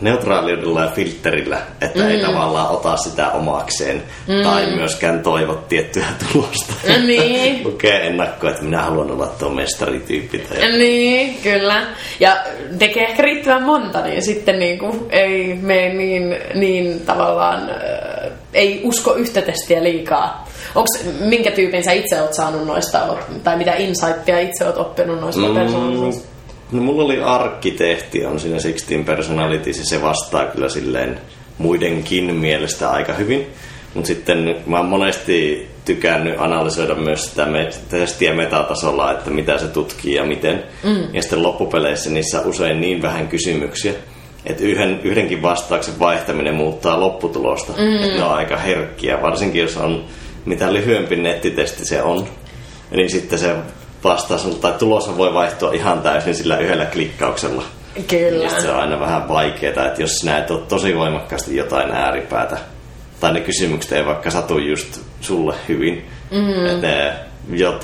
neutraaliudella ja filterillä, että ei tavallaan ota sitä omakseen tai myöskään toivo tiettyä tulosta. Niin. Lukee ennakkoa, että minä haluan olla tuo mestarityyppi. Tai niin, kyllä. Ja tekee ehkä riittävän monta, niin sitten niinku ei mene niin tavallaan, ei usko yhtä testiä liikaa. Onks, minkä tyypin sä itse oot saanut noista, tai mitä insightia itse oot oppinut noista persoonallisuudesta? No mulla oli arkkitehti, on siinä 16 personalities, ja se vastaa kyllä silleen muidenkin mielestä aika hyvin. Mutta sitten mä oon monesti tykännyt analysoida myös sitä testiä metatasolla, että mitä se tutkii ja miten. Ja sitten loppupeleissä niissä on usein niin vähän kysymyksiä, että yhdenkin vastauksen vaihtaminen muuttaa lopputulosta. Että ne on aika herkkiä, varsinkin jos on mitä lyhyempi nettitesti se on, niin sitten se vastaus tai tulossa voi vaihtua ihan täysin sillä yhdellä klikkauksella. Kyllä. Ja se on aina vähän vaikeaa, että jos sinä et ole tosi voimakkaasti jotain ääripäätä, tai ne kysymykset ei vaikka satu just sulle hyvin, että ne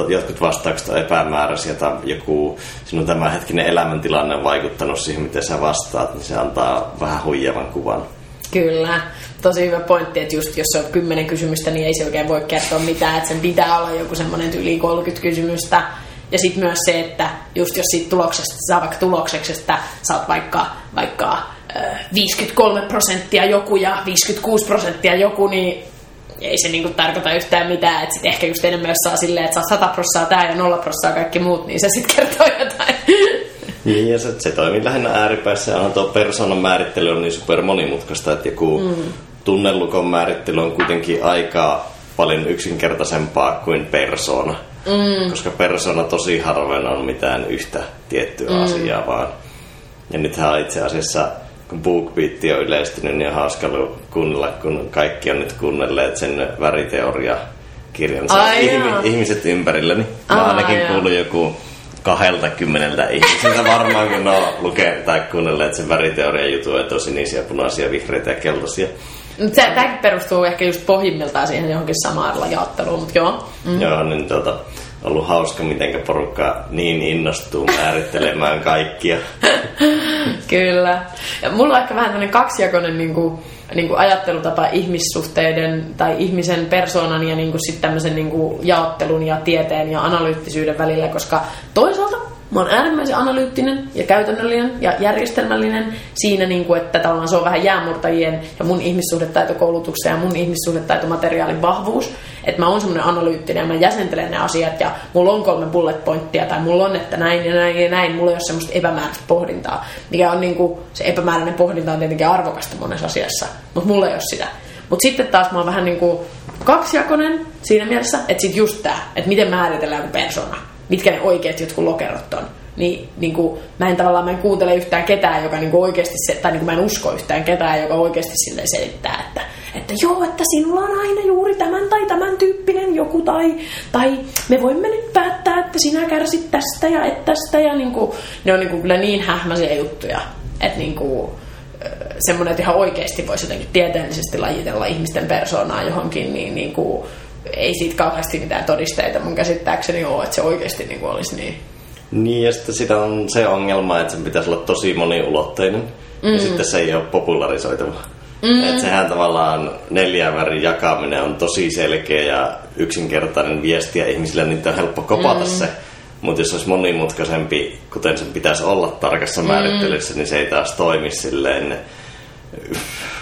jotkut vastaukset on epämääräisiä, tai joku sinun tämänhetkinen elämäntilanne on vaikuttanut siihen, miten sä vastaat, niin se antaa vähän huijavan kuvan. Kyllä. Tosi hyvä pointti, että just jos se on 10 kysymystä, niin ei se oikein voi kertoa mitään, että sen pitää olla joku semmoinen yli 30 kysymystä. Ja sitten myös se, että just jos siitä tuloksesta saa vaikka tulokseksesta, saat vaikka 53% joku ja 56% joku, niin ei se niinku tarkoita yhtään mitään. Että sitten ehkä just enemmän, jos saa silleen, että saa 100% tää ja 0% kaikki muut, niin se sitten kertoo jotain. Niin, ja se toimii lähinnä ääripäissä. Ja tuo persoonan määrittely on niin super monimutkaista, että joku tunnelukon määrittely on kuitenkin aika paljon yksinkertaisempaa kuin persoona. Koska persoona tosi harvoin on mitään yhtä tiettyä asiaa vaan. Ja nythän on itse asiassa, kun BookBeat on yleistynyt, niin on hauska kuunnella, kun kaikki on nyt kuunnelleet sen väriteoria-kirjansa ihmiset ympärilläni. Mä ainakin kuullut joku 20 ihmiseltä varmaan, kun on lukenut tai kuunnelleet sen väriteorian jutun, että on sinisiä, punaisia, vihreitä ja keltaisia. Tämäkin perustuu ehkä just pohjimmiltaan siihen johonkin samaan jaotteluun, mutta joo. Joo, niin ollut hauska, miten porukka niin innostuu määrittelemään kaikkia. Kyllä. Ja mulla on ehkä vähän tämmöinen kaksijakoinen niin kuin ajattelutapa ihmissuhteiden tai ihmisen persoonan ja niin kuin sit tämmöisen niin kuin jaottelun ja tieteen ja analyyttisyyden välillä, koska toisaalta mä oon äärimmäisen analyyttinen ja käytännöllinen ja järjestelmällinen siinä, niin kuin, että tavallaan se on vähän jäämurtajien ja mun ihmissuhdetaitokoulutuksen ja mun ihmissuhdetaitomateriaalin vahvuus. Että mä oon semmoinen analyyttinen ja mä jäsentelen ne asiat ja mulla on 3 bullet pointtia tai mulla on, että näin ja näin ja näin. Mulla ei ole semmoista epämääräistä pohdintaa, mikä on niin kuin, se epämääräinen pohdinta on tietenkin arvokasta monessa asiassa, mutta mulla ei ole sitä. Mutta sitten taas mä oon vähän niin kuin kaksijakoinen siinä mielessä, että sit just tää, että miten määritellään persona. Mitkä ne oikeat jotkut lokerot on. Niin kuin, mä en kuuntele yhtään ketään, joka niin kuin oikeasti tai niin kuin mä en usko yhtään ketään, joka oikeasti sille selittää, että joo, että sinulla on aina juuri tämän tai tämän tyyppinen joku tai me voimme nyt päättää, että sinä kärsit tästä ja et tästä ja niin kuin, ne on niin kuin kyllä niin hähmäisiä juttuja, että niin kuin semmoinen, että ihan oikeasti voisi jotenkin tieteellisesti lajitella ihmisten persoonaa johonkin, niin kuin, ei siitä kauheasti mitään todisteita mun käsittääkseni ole, että se oikeasti niin kuin olisi niin. Niin, ja sitten sitä on se ongelma, että sen pitäisi olla tosi moniulotteinen, ja sitten se ei ole popularisoitava. Että sehän tavallaan 4 värin jakaminen on tosi selkeä ja yksinkertainen viesti, ja ihmisille niitä on helppo kopata se. Mutta jos olisi monimutkaisempi, kuten sen pitäisi olla tarkassa määrittelyssä, niin se ei taas toimi silleen.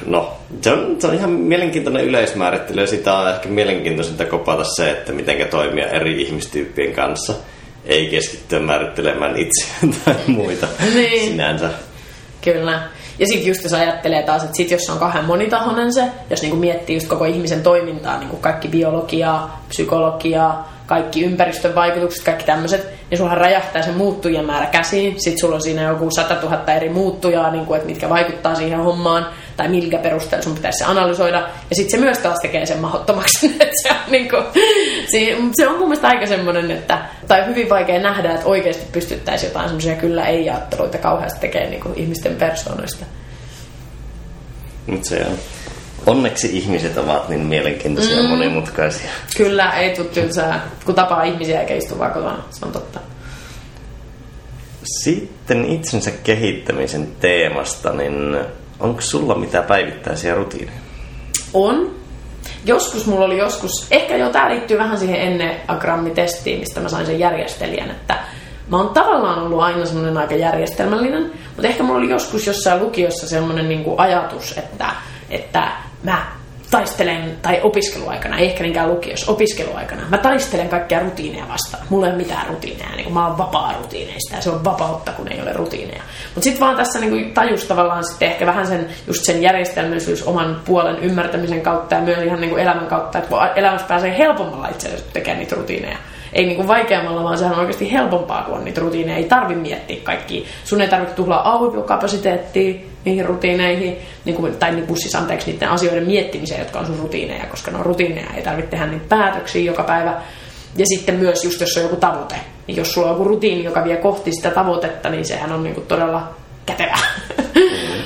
No, se on ihan mielenkiintoinen yleismäärittely ja sitä on ehkä mielenkiintoisinta kopata se, että miten toimia eri ihmistyyppien kanssa. Ei keskittyä määrittelemään itseään tai muita sinänsä. Kyllä. Ja sitten just jos ajattelee taas, että sit jos on kauhean monitahoinen se, jos niinku miettii just koko ihmisen toimintaa, niinku kaikki biologiaa, psykologiaa, kaikki ympäristön vaikutukset, kaikki tämmöiset, niin sulhan räjähtää se muuttujien määrä käsiin. Sitten sulla on siinä joku 100 000 eri muuttujaa, niin kuin, että mitkä vaikuttaa siihen hommaan, tai millä perusteella sun pitäisi se analysoida. Ja sitten se myös taas tekee sen mahdottomaksi. Se on mun mielestä aika semmoinen, että tai hyvin vaikea nähdä, että oikeasti pystyttäisiin jotain semmoisia kyllä ei-jaatteluita kauheasti tekemään niin ihmisten persoonoista. Mutta se on. Onneksi ihmiset ovat niin mielenkiintoisia ja monimutkaisia. Kyllä, ei tule tylsää, kun tapaa ihmisiä eikä istu vaan kotona. Se on totta. Sitten itsensä kehittämisen teemasta, niin onko sulla mitään päivittäisiä rutiineja? On. Joskus mulla oli ehkä jo tää liittyy vähän siihen Enneagrammi-testiin, mistä mä sain sen järjestelijän, että mä oon tavallaan ollut aina semmoinen aika järjestelmällinen, mutta ehkä mulla oli joskus jossain lukiossa semmoinen niinku ajatus, että mä taistelen, tai opiskeluaikana, ei ehkä niinkään lukiossa, opiskeluaikana, mä taistelen kaikkia rutiineja vastaan. Mulla ei ole mitään rutiineja, niin mä oon vapaa rutiineista, ja se on vapautta, kun ei ole rutiineja. Mutta sitten vaan tässä niin tajus tavallaan sitten ehkä vähän sen järjestelmällisyys oman puolen ymmärtämisen kautta, ja myös ihan niin elämän kautta, että elämässä pääsee helpommalla itse asiassa tekemään niitä rutiineja. Ei niin vaikeammalla, vaan sehän on oikeasti helpompaa, kun on niitä rutiineja. Ei tarvitse miettiä kaikkia. Sun ei tarvitse tuhlaa aukokapasiteettia niihin rutiineihin, niiden asioiden miettimiseen, jotka on sun rutiineja, koska ne on rutiineja. Ei tarvitse tehdä niitä päätöksiä joka päivä. Ja sitten myös just, jos on joku tavoite. Niin jos sulla on joku rutiini, joka vie kohti sitä tavoitetta, niin sehän on niin todella kätevää.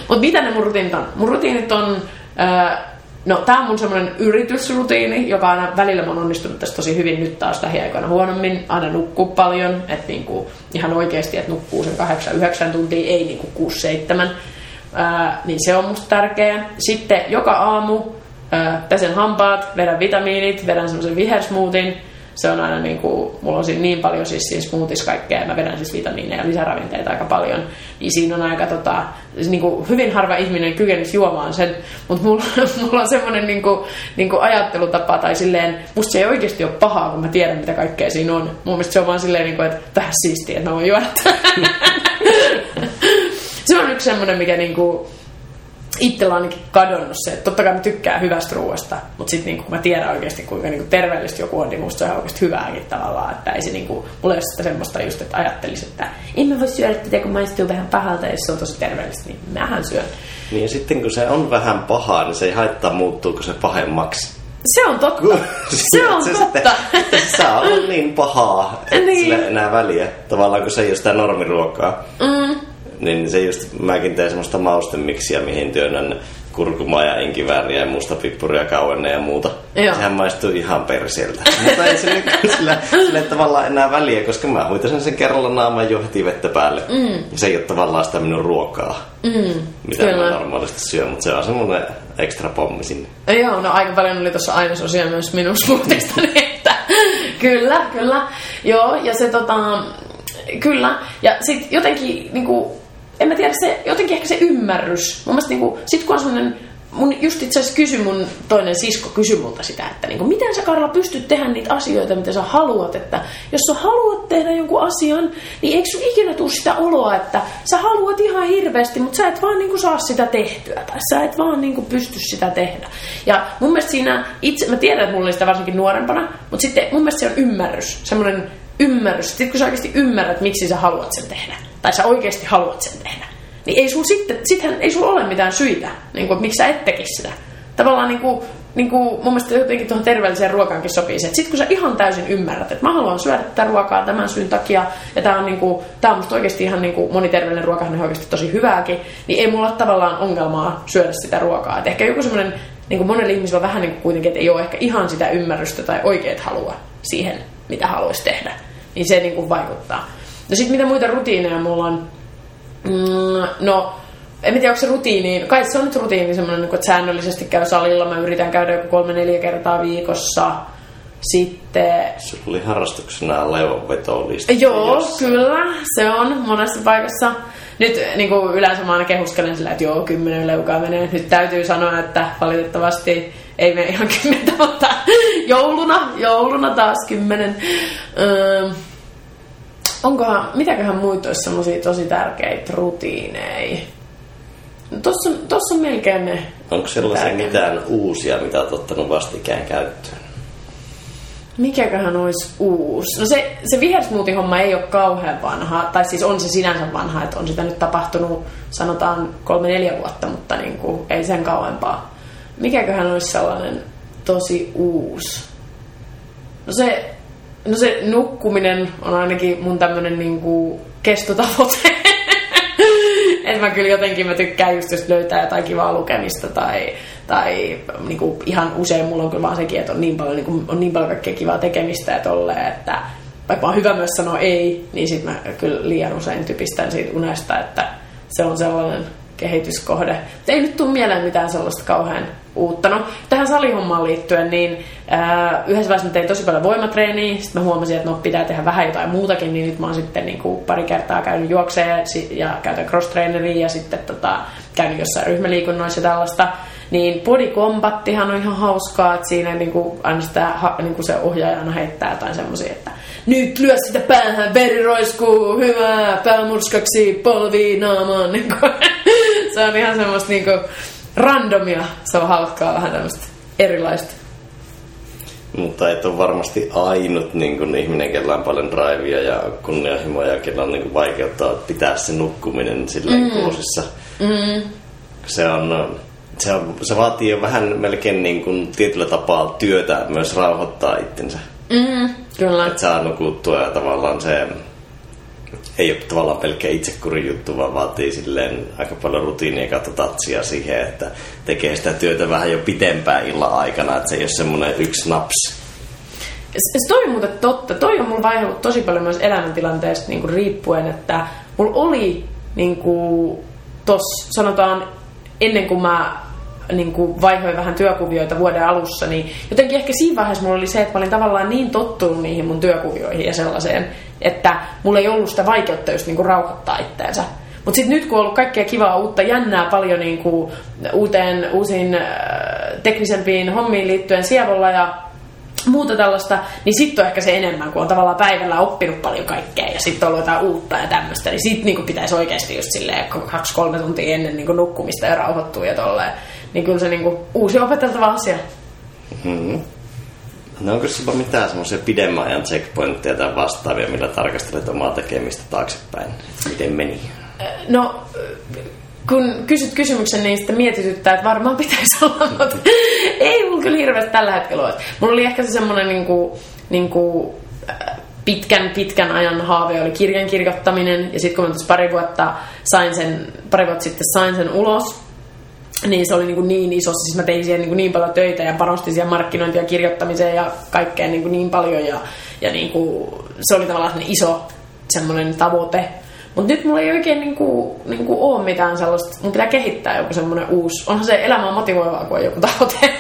Mutta mitä ne mun rutiinit on? Mun rutiinit on... No, tää on mun semmonen yritysrutiini, joka aina välillä mä oon onnistunut tässä tosi hyvin, nyt taas lähiaikoina huonommin. Aina nukkuu paljon, että niinku, ihan oikeesti, että nukkuu sen 8-9 tuntia, ei niinku 6-7. Niin se on musta tärkeää. Sitten joka aamu pesen hampaat, vedän vitamiinit, vedän semmosen vihersmoothin. Se on aina niinku, mulla on siinä niin paljon siis smoothies kaikkea, mä vedän siis vitamiineja ja lisäravinteita aika paljon. Niin siinä on aika niinku, hyvin harva ihminen kykenisi juomaan sen, mutta mulla on semmoinen niinku ajattelutapa tai silleen, musta se ei oikeasti ole pahaa, kun mä tiedän mitä kaikkea siinä on. Mun mielestä se on vaan silleen, niinku, että vähän siistiä, että mä voin juoda. Se on yksi semmoinen, mikä niinku... Itsellä on ainakin kadonnut se, että totta kai mä tykkään hyvästä ruoasta, mutta sitten niin kun mä tiedän oikeasti kuinka niin terveellistä joku on, niin musta se on oikeasti hyvääkin tavallaan, että ei se niin kuin, mulla ei ole sitä semmoista just, että ajattelisi, että en mä voi syödä tätä, kun maistuu vähän pahalta, ja jos se on tosi terveellistä, niin mähän syön. Niin ja sitten kun se on vähän pahaa, niin se ei haittaa, muuttuuko se pahemmaksi. Se on totta. Se on se totta. Se saa olla niin pahaa, että niin. Sillä ei enää väliä, tavallaan kun se ei ole sitä normiruokaa. Niin se just, mäkin tein semmoista maustemiksiä, mihin työnnän kurkumaa ja enkivääriä ja mustapippuria, kauenne ja muuta. Joo. Sehän maistuu ihan persieltä. Mutta ei sille tavallaan enää väliä, koska mä huitasin sen kerralla naaman jo heti vettä päälle. Ja se ei ole tavallaan sitä minun ruokaa, mitä mä normaalisti syön, mutta se on semmoinen ekstra pommi sinne. Joo, no aika paljon oli tuossa ainesosia myös minun smoothistani, että kyllä. Joo, ja se kyllä, ja sit jotenkin niinku... En mä tiedä, se, jotenkin ehkä se ymmärrys. Mun mielestä niinku, sit kun on semmonen, just itse asiassa mun toinen sisko kysyi multa sitä, että niinku, miten sä Karla pystyt tehdä niitä asioita, mitä sä haluat, että jos sä haluat tehdä jonkun asian, niin eikö sun ikinä tule sitä oloa, että sä haluat ihan hirveästi, mutta sä et vaan niinku saa sitä tehtyä, tai sä et vaan niinku pysty sitä tehdä. Ja mun mielestä siinä itse, mä tiedän, että mulla oli sitä varsinkin nuorempana, mutta sitten mun mielestä se on ymmärrys, semmoinen ymmärrys. Sitten kun sä oikeasti ymmärrät, miksi sä haluat sen tehdä, tai sä oikeasti haluat sen tehdä, niin ei sulla ole mitään syitä, niin kuin, että miksi sä et tekisi sitä. Tavallaan mun mielestä jotenkin tuohon terveelliseen ruokaankin sopii se, että sit kun sä ihan täysin ymmärrät, että mä haluan syödä tätä ruokaa tämän syyn takia, ja tää on musta oikeasti ihan moni terveellinen ruokahan on oikeasti tosi hyvääkin, niin ei mulla ole tavallaan ongelmaa syödä sitä ruokaa. Et ehkä joku semmoinen, monella ihmisellä on vähän kuitenkin, että ei ole ehkä ihan sitä ymmärrystä tai oikeat halua siihen, mitä haluaisi tehdä. Niin se vaikuttaa. No sit mitä muita rutiineja mulla on? No, en tiedä, onko se rutiini. Kai se on nyt rutiini semmoinen, että säännöllisesti käy salilla. Mä yritän käydä joku 3-4 kertaa viikossa. Sitten... Sulla oli harrastuksena leivonvetolista. Joo, jossain. Kyllä. Se on monessa paikassa. Nyt yleensä mä aina kehuskelen sillä, että joo, 10 leukaa menee. Nyt täytyy sanoa, että valitettavasti... Ei mene ihan 10, mutta jouluna taas 10. Mitäköhän muita olisi semmosia tosi tärkeitä rutiineja? No, tossa on melkein ne. Onko sellaisia mitään uusia, mitä olet ottanut vastikään käyttöön? Mikäköhän olisi uusi? No se vihersmoothie-homma ei ole kauhean vanha, tai siis on se sinänsä vanha, että on sitä nyt tapahtunut sanotaan 3-4 vuotta, mutta ei sen kauempaa. Mikäköhän olisi sellainen tosi uusi? No se nukkuminen on ainakin mun tämmönen kestotavoite. Että mä kyllä jotenkin mä tykkään just, jos löytää jotain kivaa lukemista tai niinku ihan usein mulla on kyllä vaan sekin, että on niin paljon, niinku, on niin paljon kaikkea kivaa tekemistä ja tolleen, että vaikka on hyvä myös sanoa ei, niin sit mä kyllä liian usein typistän siitä unesta, että se on sellainen kehityskohde. Ei nyt tule mieleen mitään sellaista kauhean uutta. No, tähän salihommaan liittyen, niin yhdessä vaiheessa mä tein tosi paljon voimatreeniä, sitten mä huomasin, että no pitää tehdä vähän jotain muutakin, niin nyt mä oon sitten niin kuin pari kertaa käynyt juokseen ja käytän cross-traineria ja sitten käynyt jossain ryhmäliikunnoissa ja tällaista. Niin bodycombattihan on ihan hauskaa, että siinä niin kuin aina sitä, niin kuin se ohjaajana heittää jotain semmoisia, että nyt lyö sitä päähän, veri roiskuu, hyvä, päämurskaksi, polvi, naamaan. Niin se on ihan semmoista niin kuin randomia, se on hauskaa vähän tämmöistä erilaista. Mutta et ole varmasti ainut niin kun ihminen, kellä on paljon drivea ja kunnianhimoa ja kellä on niin vaikeuttaa pitää se nukkuminen silleen kursissa. Se vaatii jo vähän melkein niin kuin tietyllä tapaa työtä myös rauhoittaa itsensä. Kyllä. Että saa nukuttua ja tavallaan se ei ole tavallaan pelkkä itsekurin juttu, vaan vaatii silleen aika paljon rutiinia kautta tatsia siihen, että tekee sitä työtä vähän jo pitempään illan aikana, että se ei ole semmoinen yksi naps. Se toi on muuten totta. Toi on mulla vaihdellut tosi paljon myös elämäntilanteesta niin kuin riippuen, että mulla oli niin kuin tossa sanotaan ennen kuin mä niin kuin vaihoin vähän työkuvioita vuoden alussa, niin jotenkin ehkä siinä vaiheessa mulla oli se, että mä olin tavallaan niin tottunut niihin mun työkuvioihin ja sellaiseen, että mulla ei ollut sitä vaikeutta just niin kuin rauhoittaa itteensä. Mutta sitten nyt kun on ollut kaikkea kivaa uutta jännää paljon niin kuin uusiin teknisempiin hommiin liittyen Sievolla ja muuta tällaista, niin sitten on ehkä se enemmän, kun on tavallaan päivällä oppinut paljon kaikkea ja sitten on ollut jotain uutta ja tämmöistä, niin sitten niinku pitäisi oikeasti just silleen 2-3 tuntia ennen niinku nukkumista ja rauhoittua ja tolleen. Niin kyllä se niinku uusi opeteltava asia. No onko sulla mitään semmoisia pidemmän ajan checkpointteja tai vastaavia, millä tarkastelet omaa tekemistä taaksepäin? Miten meni? No, kun kysyt kysymyksen, niin sitten mietityttää, että varmaan pitäisi olla, mutta ei mulla kyllä hirveästi tällä hetkellä ole. Mulla oli ehkä se semmoinen niinku, pitkän ajan haave oli kirjan kirjoittaminen, ja sitten kun mä tuossa pari vuotta sitten sain sen ulos, niin se oli niin iso, siis mä tein siihen niin paljon töitä ja panostin siihen markkinointiin ja kirjoittamiseen ja kaikkeen niin paljon, ja se oli tavallaan semmoinen iso semmoinen tavoite. Mutta nyt mulla ei oikein niinku ole mitään sellaista, mun pitää kehittää joku semmoinen uusi. Onhan se elämä on motivoivaa, kun on joku tavoite.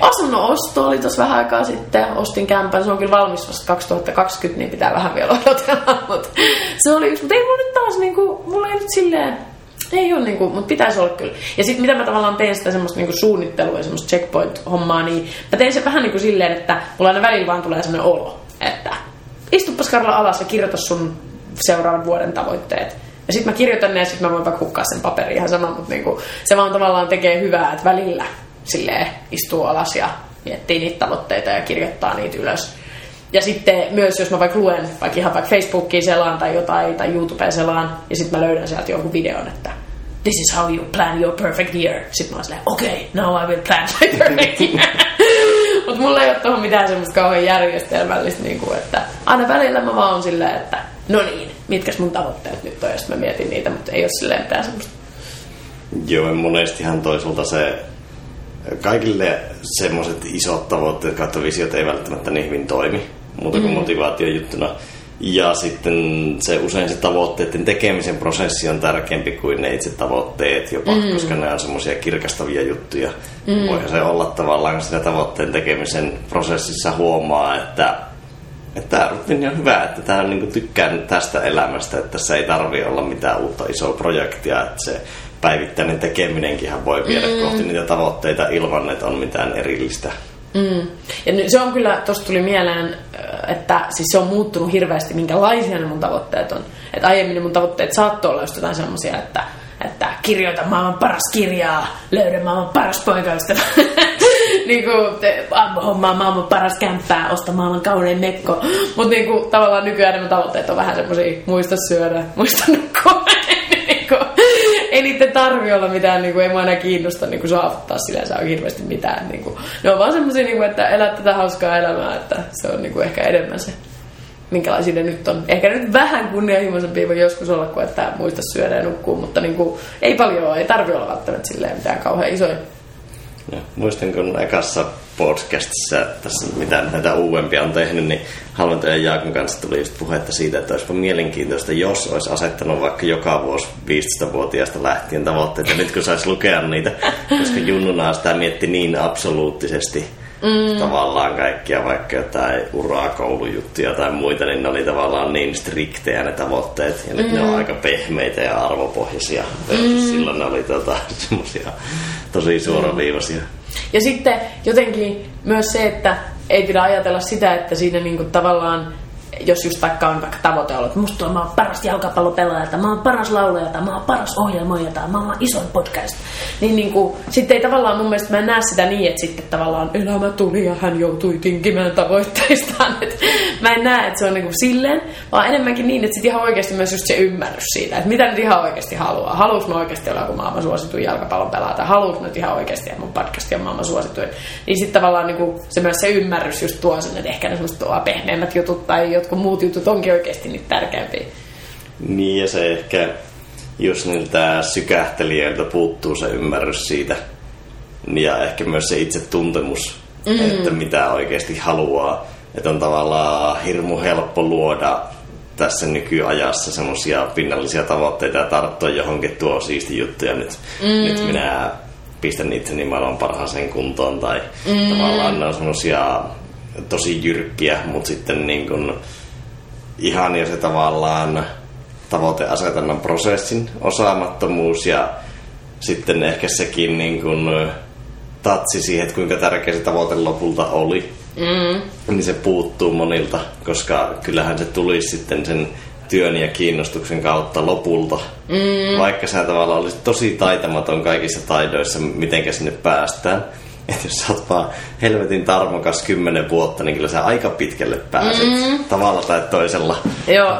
Asunnon osto oli tossa vähän aikaa sitten, ostin kämpän, se on kyllä valmis vasta 2020, niin pitää vähän vielä odotella. Mut se oli yksi, mutta ei mulla nyt taas niinku, mulla ei nyt silleen, ei ole niinku, mutta pitäisi olla kyllä. Ja sit mitä mä tavallaan tein sitä semmoista niinku suunnittelua ja semmoista checkpoint-hommaa, niin mä tein se vähän niinku silleen, että mulla aina välillä vaan tulee semmoinen olo, että istuppas Karla alas ja kirjoita sun seuraavan vuoden tavoitteet. Ja sit mä kirjoitan ne ja sit mä voin vaikka hukkaa sen paperin ihan sama, mutta niinku, se vaan tavallaan tekee hyvää, että välillä silleen istuu alas ja miettii niitä tavoitteita ja kirjoittaa niitä ylös. Ja sitten myös, jos mä vaikka luen vaikka ihan vaikka Facebookiin selaan tai jotain tai YouTubeen selaan ja sit mä löydän sieltä jonkun videon, että this is how you plan your perfect year. Sit mä oon silleen, okay, now I will plan my perfect year. Mut mulla ei oo tohon mitään semmoista kauhean järjestelmällistä, niinku, että aina välillä mä vaan oon silleen, että no niin, mitkäs mun tavoitteet nyt on, jos mä mietin niitä, mutta ei ole silleen mitään semmoista. Joo, monestihan toisaalta se kaikille semmoiset isot tavoitteet kautta visiot ei välttämättä niin hyvin toimi, muuta kuin motivaatiojuttuna. Ja sitten se usein se tavoitteiden tekemisen prosessi on tärkeämpi kuin ne itse tavoitteet jopa, koska ne on semmoisia kirkastavia juttuja. Voihan se olla tavallaan siinä tavoitteen tekemisen prosessissa huomaa, että tämä rutiini on hyvä, että tämä on, niin kuin tykkään tästä elämästä, että tässä ei tarvitse olla mitään uutta isoa projektia, että se päivittäinen tekeminenkin voi viedä kohti niitä tavoitteita ilman, että on mitään erillistä. Ja se on kyllä, tuossa tuli mieleen, että siis se on muuttunut hirveästi, minkälaisia ne mun tavoitteet on. Et aiemmin ne mun tavoitteet saattoi olla just jotain semmoisia, että kirjoita maailman paras kirjaa, löydä maailman paras poikaystävä. Niinku hommaa maailman paras kämppää, osta maailman kaunein mekko. Mut niinku tavallaan nykyään nämä tavoitteet on vähän semmosia muista syödä, muista nukkua. Niinku, ei niitten tarvi olla mitään, niinku, ei mua enää kiinnosta niinku, saavuttaa sinänsä on hirveästi mitään. Niinku. Ne on vaan semmosia, niinku, että elää tätä hauskaa elämää, että se on niinku, ehkä enemmän se. minkälaisia ne nyt on. Ehkä nyt vähän kunnianhimoisempia voi joskus olla kuin, että muista syödä ja nukkuu, mutta niin kuin, ei paljon, ei tarvitse olla välttämättä silleen mitään kauhean isoja. Ja muistan, kun ekassa podcastissa, tässä mitä näitä uudempia on tehnyt, niin Halventojen Jaakon kanssa tuli just puhetta siitä, että olisipa mielenkiintoista, jos olisi asettanut vaikka joka vuosi 15-vuotiaasta lähtien tavoitteita, nyt kun saisi lukea niitä, koska junnunaan sitä mietti niin absoluuttisesti tavallaan kaikkia, vaikka jotain uraa, koulujuttuja tai muita, niin ne oli tavallaan niin striktejä ne tavoitteet, ja nyt ne on aika pehmeitä ja arvopohjaisia, silloin ne oli semmoisia tosi suoraviivaisia. Ja sitten jotenkin myös se, että ei pidä ajatella sitä, että siinä niinku tavallaan, jos just vaikka on vaikka tavoite ollut, että musta on, mä oon paras jalkapallopelaaja, tai mä oon paras laulaja, tai mä oon paras ohjelmoija, tai mä oon isoin podcast. Niin niinku, sitten ei tavallaan mun mielestä, mä en näe sitä niin, että sitten tavallaan elämä tuli ja hän joutui tinkimään tavoitteistaan. Et mä en näe, että se on niinku silleen, vaan enemmänkin niin, että sitten ihan oikeasti myös just se ymmärrys siitä, että mitä nyt ihan oikeasti haluaa. Haluus mä oikeasti olla, kun maailman suosituin jalkapallon pelaaja, tai haluus nyt ihan oikeasti, että mun podcasti on maailman suosituin. Niin sitten tavallaan niinku, se myös se ymmärrys just tuo sen, että ehkä ne semmoista tuo pehmeämmät jutut tai kun muut jutut onkin oikeasti niitä tärkeämpiä. Niin, ja se ehkä, jos niiltä sykähtelijöiltä puuttuu se ymmärrys siitä, ja ehkä myös se itsetuntemus, että mitä oikeasti haluaa. Että on tavallaan hirmu helppo luoda tässä nykyajassa semmoisia pinnallisia tavoitteita ja tarttua johonkin, tuo siisti juttu, ja nyt minä pistän itseni maailman parhaaseen kuntoon, tai tavallaan ne on semmoisia tosi jyrkkiä, mutta sitten niin kuin ihania se tavallaan tavoiteasetannan prosessin osaamattomuus, ja sitten ehkä sekin niin kuin tatsi siihen, että kuinka tärkeä se tavoite lopulta oli, niin se puuttuu monilta, koska kyllähän se tulisi sitten sen työn ja kiinnostuksen kautta lopulta. Vaikka sä tavallaan olisit tosi taitamaton kaikissa taidoissa, mitenkä sinne päästään. Että jos sä oot vaan helvetin tarmokas 10 vuotta, niin kyllä sä aika pitkälle pääset tavalla tai toisella. Joo,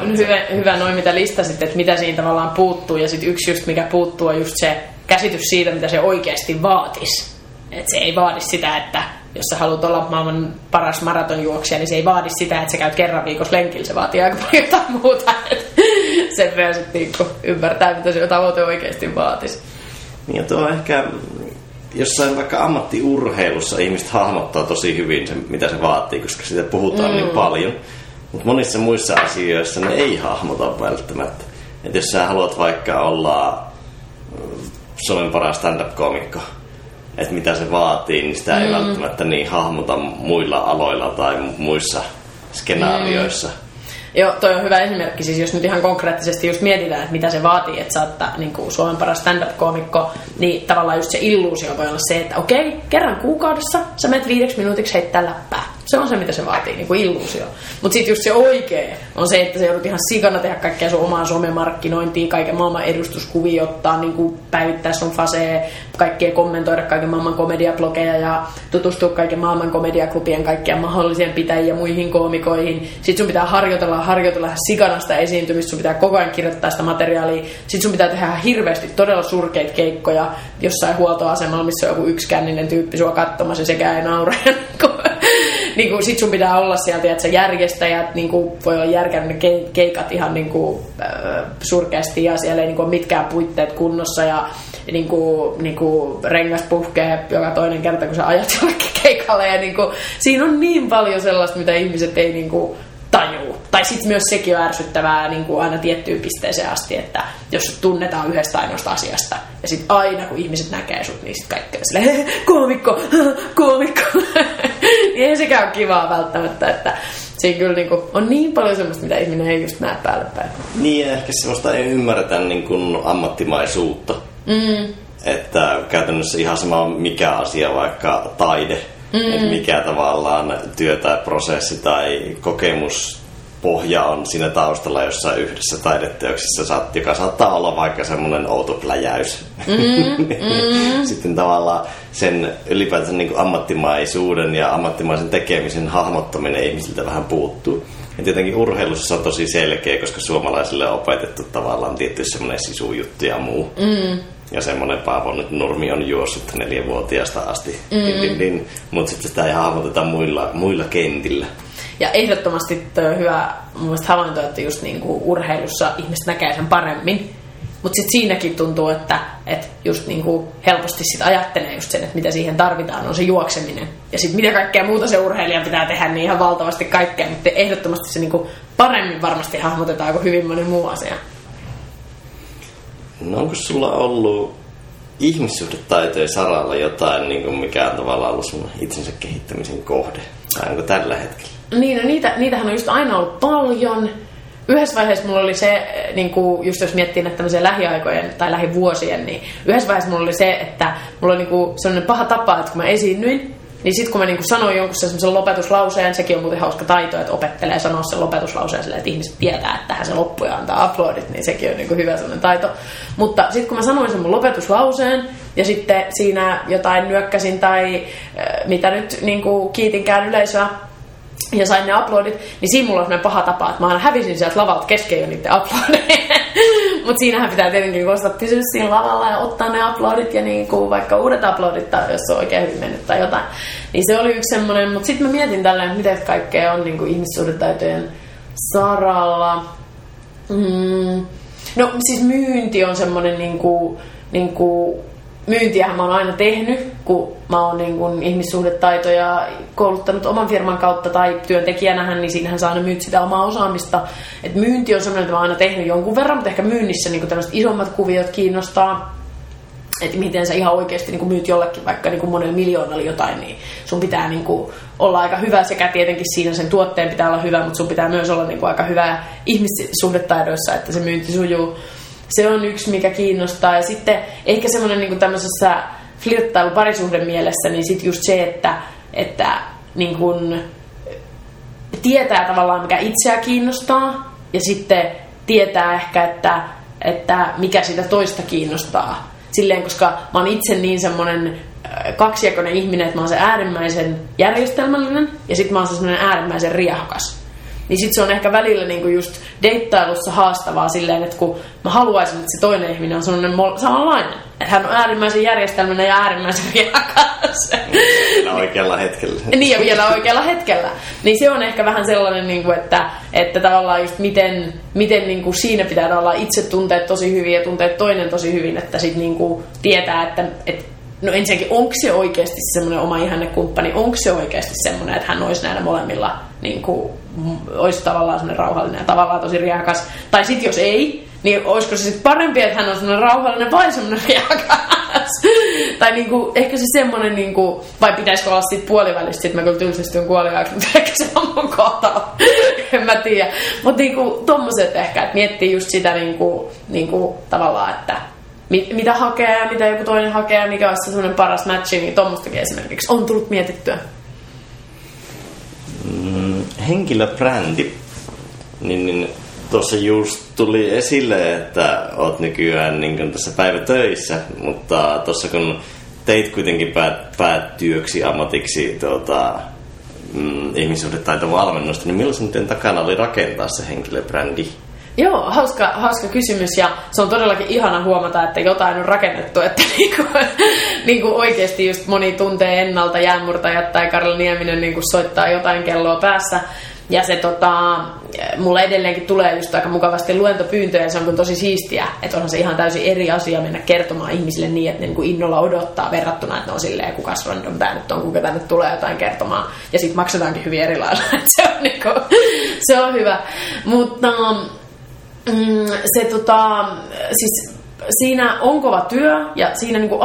hyvä noin mitä listasit, että mitä siinä tavallaan puuttuu. Ja sitten yksi just mikä puuttuu on just se käsitys siitä, mitä se oikeasti vaatisi. Että se ei vaadi sitä, että jos sä haluat olla maailman paras maratonjuoksija, niin se ei vaadi sitä, että sä käyt kerran viikossa lenkillä. Se vaatii aika paljon jotain muuta. Sen verran sitten ymmärtää, mitä se tavoite oikeasti vaatisi. Ja tuo ehkä jossain vaikka ammattiurheilussa ihmiset hahmottaa tosi hyvin se, mitä se vaatii, koska siitä puhutaan niin paljon. Mutta monissa muissa asioissa ne ei hahmota välttämättä. Että jos sä haluat vaikka olla Suomen paras stand-up-komikko, että mitä se vaatii, niin sitä ei välttämättä niin hahmota muilla aloilla tai muissa skenaarioissa. Joo, toi on hyvä esimerkki. Siis jos nyt ihan konkreettisesti just mietitään, että mitä se vaatii, että sä oot niin kuin Suomen paras stand-up-koomikko, niin tavallaan just se illuusio voi olla se, että okei, kerran kuukaudessa sä menet 5 minuutiksi heittää läppää. Se on se, mitä se vaatii, niin kuin illuusio. Mutta sitten just se oikea on se, että sä joudut ihan sikana tehdä kaikkea sun omaa somemarkkinointia, kaiken maailman edustuskuvia ottaa, niin kuin päivittää sun fasea, kaikkea kommentoida kaiken maailman komediablogeja ja tutustua kaiken maailman komediaklubien kaikkia mahdolliseen pitäjiin ja muihin koomikoihin. Sitten sun pitää harjoitella sikana sitä esiintymistä, sun pitää koko ajan kirjoittaa sitä materiaalia. Sitten sun pitää tehdä hirveästi todella surkeita keikkoja jossain huoltoasemalla, missä on joku yksikänninen tyyppi sua katsomassa, sekä ei naura. Niin sitten sun pitää olla sieltä, että sä järjestäjät niin kuin voi olla järkännyt ne keikat ihan niin kuin surkeasti, ja siellä ei niin kuin ole mitkään puitteet kunnossa, ja niin kuin rengas puhkee joka toinen kerta, kun sä ajat keikalle, ja niin kuin, siinä on niin paljon sellaista, mitä ihmiset ei niin kuin tajuu. Tai sitten myös sekin on ärsyttävää niin kuin aina tiettyyn pisteeseen asti, että jos tunnetaan yhdestä ainoasta asiasta, ja sitten aina kun ihmiset näkee sut, niin sitten kaikki on silleen koomikko. Eihän sekään ole kivaa välttämättä, että siinä kyllä niin kuin on niin paljon semmoista, mitä ihminen ei just näe päälle päin. Niin, ehkä semmoista ei ymmärretä niin kuin ammattimaisuutta. Että käytännössä ihan sama mikä asia, vaikka taide, että mikä tavallaan työ tai prosessi tai kokemuspohja on siinä taustalla jossain yhdessä taideteoksessa, joka saattaa olla vaikka semmoinen outo pläjäys. Sitten tavallaan sen ylipäätänsä niin kuin ammattimaisuuden ja ammattimaisen tekemisen hahmottaminen ihmisiltä vähän puuttuu. Ja tietenkin urheilussa on tosi selkeä, koska suomalaisille on opetettu tavallaan tietty semmoinen sisujuttu ja muu. Ja semmoinen Paavo nyt Nurmi on juossut 4-vuotiaasta asti. Mutta sitten sitä ei hahmoteta muilla kentillä. Ja ehdottomasti hyvä mun mielestä havainto, että just niinku urheilussa ihmiset näkee sen paremmin. Mutta sitten siinäkin tuntuu, että just niinku helposti sit ajattelee just sen, että mitä siihen tarvitaan, on se juokseminen. Ja sitten mitä kaikkea muuta se urheilija pitää tehdä, niin ihan valtavasti kaikkea. Mutta ehdottomasti se niinku paremmin varmasti hahmotetaan kuin hyvin moni muu asia. No onko sulla ollut ihmissuhdetaitojen saralla jotain, niin kuin mikä on tavallaan ollut sun itsensä kehittämisen kohde? Tai onko tällä hetkellä? Niin, no niitähän on just aina ollut paljon. Yhdessä vaiheessa mulla oli se, niin kuin just jos miettii näitä tämmöisiä lähiaikojen tai lähivuosien, niin yhdessä vaiheessa mulla oli se, että mulla oli niin kuin sellainen paha tapa, että kun mä esiinnyin, niin sitten kun mä niin kuin sanoin jonkun semmoisen lopetuslauseen, sekin on muuten hauska taito, että opettelee sanoa sen lopetuslauseen silleen, että ihmiset tietää, että tähän se loppuu ja antaa aplodit, niin sekin on niin kuin hyvä sellainen taito. Mutta sitten kun mä sanoin sen mun lopetuslauseen ja sitten siinä jotain nyökkäsin tai mitä nyt niin kuin kiitinkään yleisöä, ja sain ne uploadit, niin siinä mulla on sellainen paha tapa, että mä hävisin sieltä lavalta kesken jo niiden uploadeja. Mutta siinähän pitää tietenkin koostaa pysyä siinä lavalla ja ottaa ne uploadit ja niinku vaikka uudet uploadit, tai jos se on oikein hyvin mennyt tai jotain. Niin se oli yksi semmoinen, mutta sitten mä mietin tälleen, mitä kaikkea on niinku ihmissuhdetaitojen saralla. No siis myynti on semmoinen niinku myyntiähän mä oon aina tehnyt, kun mä oon niin kun ihmissuhdetaitoja kouluttanut oman firman kautta tai työntekijänähän, niin siinähän saa aina myyt sitä omaa osaamista. Et myynti on semmoinen, että mä oon aina tehnyt jonkun verran, mutta ehkä myynnissä niin tämmöiset isommat kuviot kiinnostaa. Että miten sä ihan oikeasti niin myyt jollekin vaikka niin monella miljoonalla jotain, niin sun pitää niin olla aika hyvä sekä tietenkin siinä sen tuotteen pitää olla hyvä, mutta sun pitää myös olla niin aika hyvä ihmissuhdetaidoissa, että se myynti sujuu. Se on yksi, mikä kiinnostaa. Ja sitten ehkä semmoinen niin tämmöisessä flirttailu parisuhden mielessä, niin sitten just se, että niin kuin tietää tavallaan, mikä itseä kiinnostaa. Ja sitten tietää ehkä, että mikä sitä toista kiinnostaa. Silleen, koska mä oon itse niin semmoinen kaksijakoinen ihminen, että mä oon se äärimmäisen järjestelmällinen ja sitten mä oon se semmoinen äärimmäisen riahakas. Niin sit se on ehkä välillä niinku just deittailussa haastavaa silleen, että kun mä haluaisin, että se toinen ihminen on sellainen samanlainen. Että hän on äärimmäisen järjestelmänä ja äärimmäisen riakas. Vielä oikealla hetkellä. Niin ja vielä oikealla hetkellä. Niin se on ehkä vähän sellainen, niinku, että tavallaan just miten niinku siinä pitää tavallaan itse tuntea tosi hyvin ja tuntea toinen tosi hyvin. Että sit niinku tietää, että no ensinnäkin, onko se oikeasti semmoinen oma ihannekumppani, onko se oikeasti semmoinen, että hän olisi näillä molemmilla, niin kuin, olisi tavallaan semmoinen rauhallinen ja tavallaan tosi riakas. Tai sitten jos ei, niin olisiko se sitten parempi, että hän on semmoinen rauhallinen vai semmoinen riakas? Tai niin kuin, ehkä se semmoinen, niin kuin, vai pitäisikö olla sitten puolivälistä, sitten mä kyllä tylsistyn kuoliaaksi, mutta ehkä se on mun kotoa. En mä tiedä. Mutta niin kuin tommoset ehkä, että miettii just sitä niin kuin, tavallaan, että mitä hakee, mitä joku toinen hakee, mikä on se sellainen paras matchi, niin tuommoistakin esimerkiksi on tullut mietittyä. Henkilöbrändi. Niin, tuossa just tuli esille, että oot nykyään niin tässä päivätöissä, mutta tuossa kun teit kuitenkin päätyöksi ammatiksi ihmissuhdetaitovalmennusta, niin millaisen takana oli rakentaa se henkilöbrändi? Joo, hauska kysymys ja se on todellakin ihana huomata, että jotain on rakennettu, että niinku oikeasti just moni tuntee ennalta Jäämurtajat tai Karla Nieminen niinku soittaa jotain kelloa päässä ja se mulla edelleenkin tulee just aika mukavasti luentopyyntöjä ja se on tosi siistiä, että onhan se ihan täysin eri asia mennä kertomaan ihmisille niin, että ne niinku innolla odottaa verrattuna, että ne on silleen, kukas random tää nyt on, kuka tänne tulee jotain kertomaan ja sit maksetaankin hyvin eri lailla, se on hyvä, mutta se siis siinä on kova työ ja siinä niinku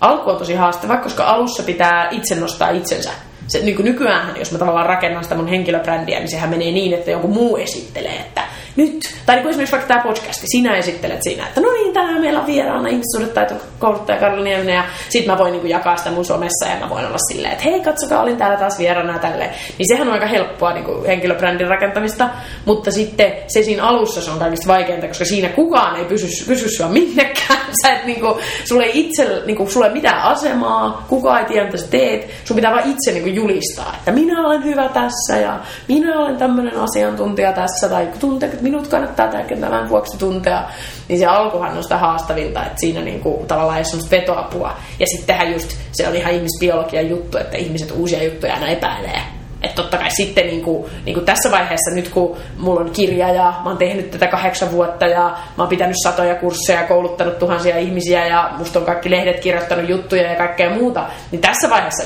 alku on tosi haastava, koska alussa pitää itse nostaa itsensä. Se, niinku nykyään, jos mä tavallaan rakennan sitä mun henkilöbrändiä, niin sehän menee niin, että joku muu esittelee, että nyt, tai niin kuin esimerkiksi vaikka tämä podcasti, sinä esittelet siinä, että no niin, tänään meillä on vieraana ihmissuhdetaitokouluttaja Karla Nieminen, ja sit mä voin niin kuin jakaa sitä mun somessa, ja mä voin olla silleen, että hei, katsokaa, olin täällä taas vieraana ja tälleen. Niin sehän on aika helppoa niin kuin henkilöbrändin rakentamista, mutta sitten se siinä alussa se on kaikista vaikeinta, koska siinä kukaan ei pysy sua minnekään. Sä et niin kuin, sulle ei itse, niin kuin, sulle ei mitään asemaa, kukaan ei tiedä, mitä sä teet, sun pitää vaan itse niin kuin julistaa, että minä olen hyvä tässä, ja minä olen tämmöinen asiantuntija tässä, tai tunteeko minut kannattaa tämän vuoksi tuntea, niin se alkuhan on sitä haastavinta, että siinä niinku tavallaan ei ole vetoapua. Ja sittenhän just se on ihan ihmisbiologian juttu, että ihmiset uusia juttuja aina epäilee. Että totta kai sitten niin kuin tässä vaiheessa, nyt kun mulla on kirja ja mä oon tehnyt tätä 8 vuotta ja mä oon pitänyt 100 kursseja ja kouluttanut 1,000 ihmisiä ja musta on kaikki lehdet kirjoittanut juttuja ja kaikkea muuta, niin tässä vaiheessa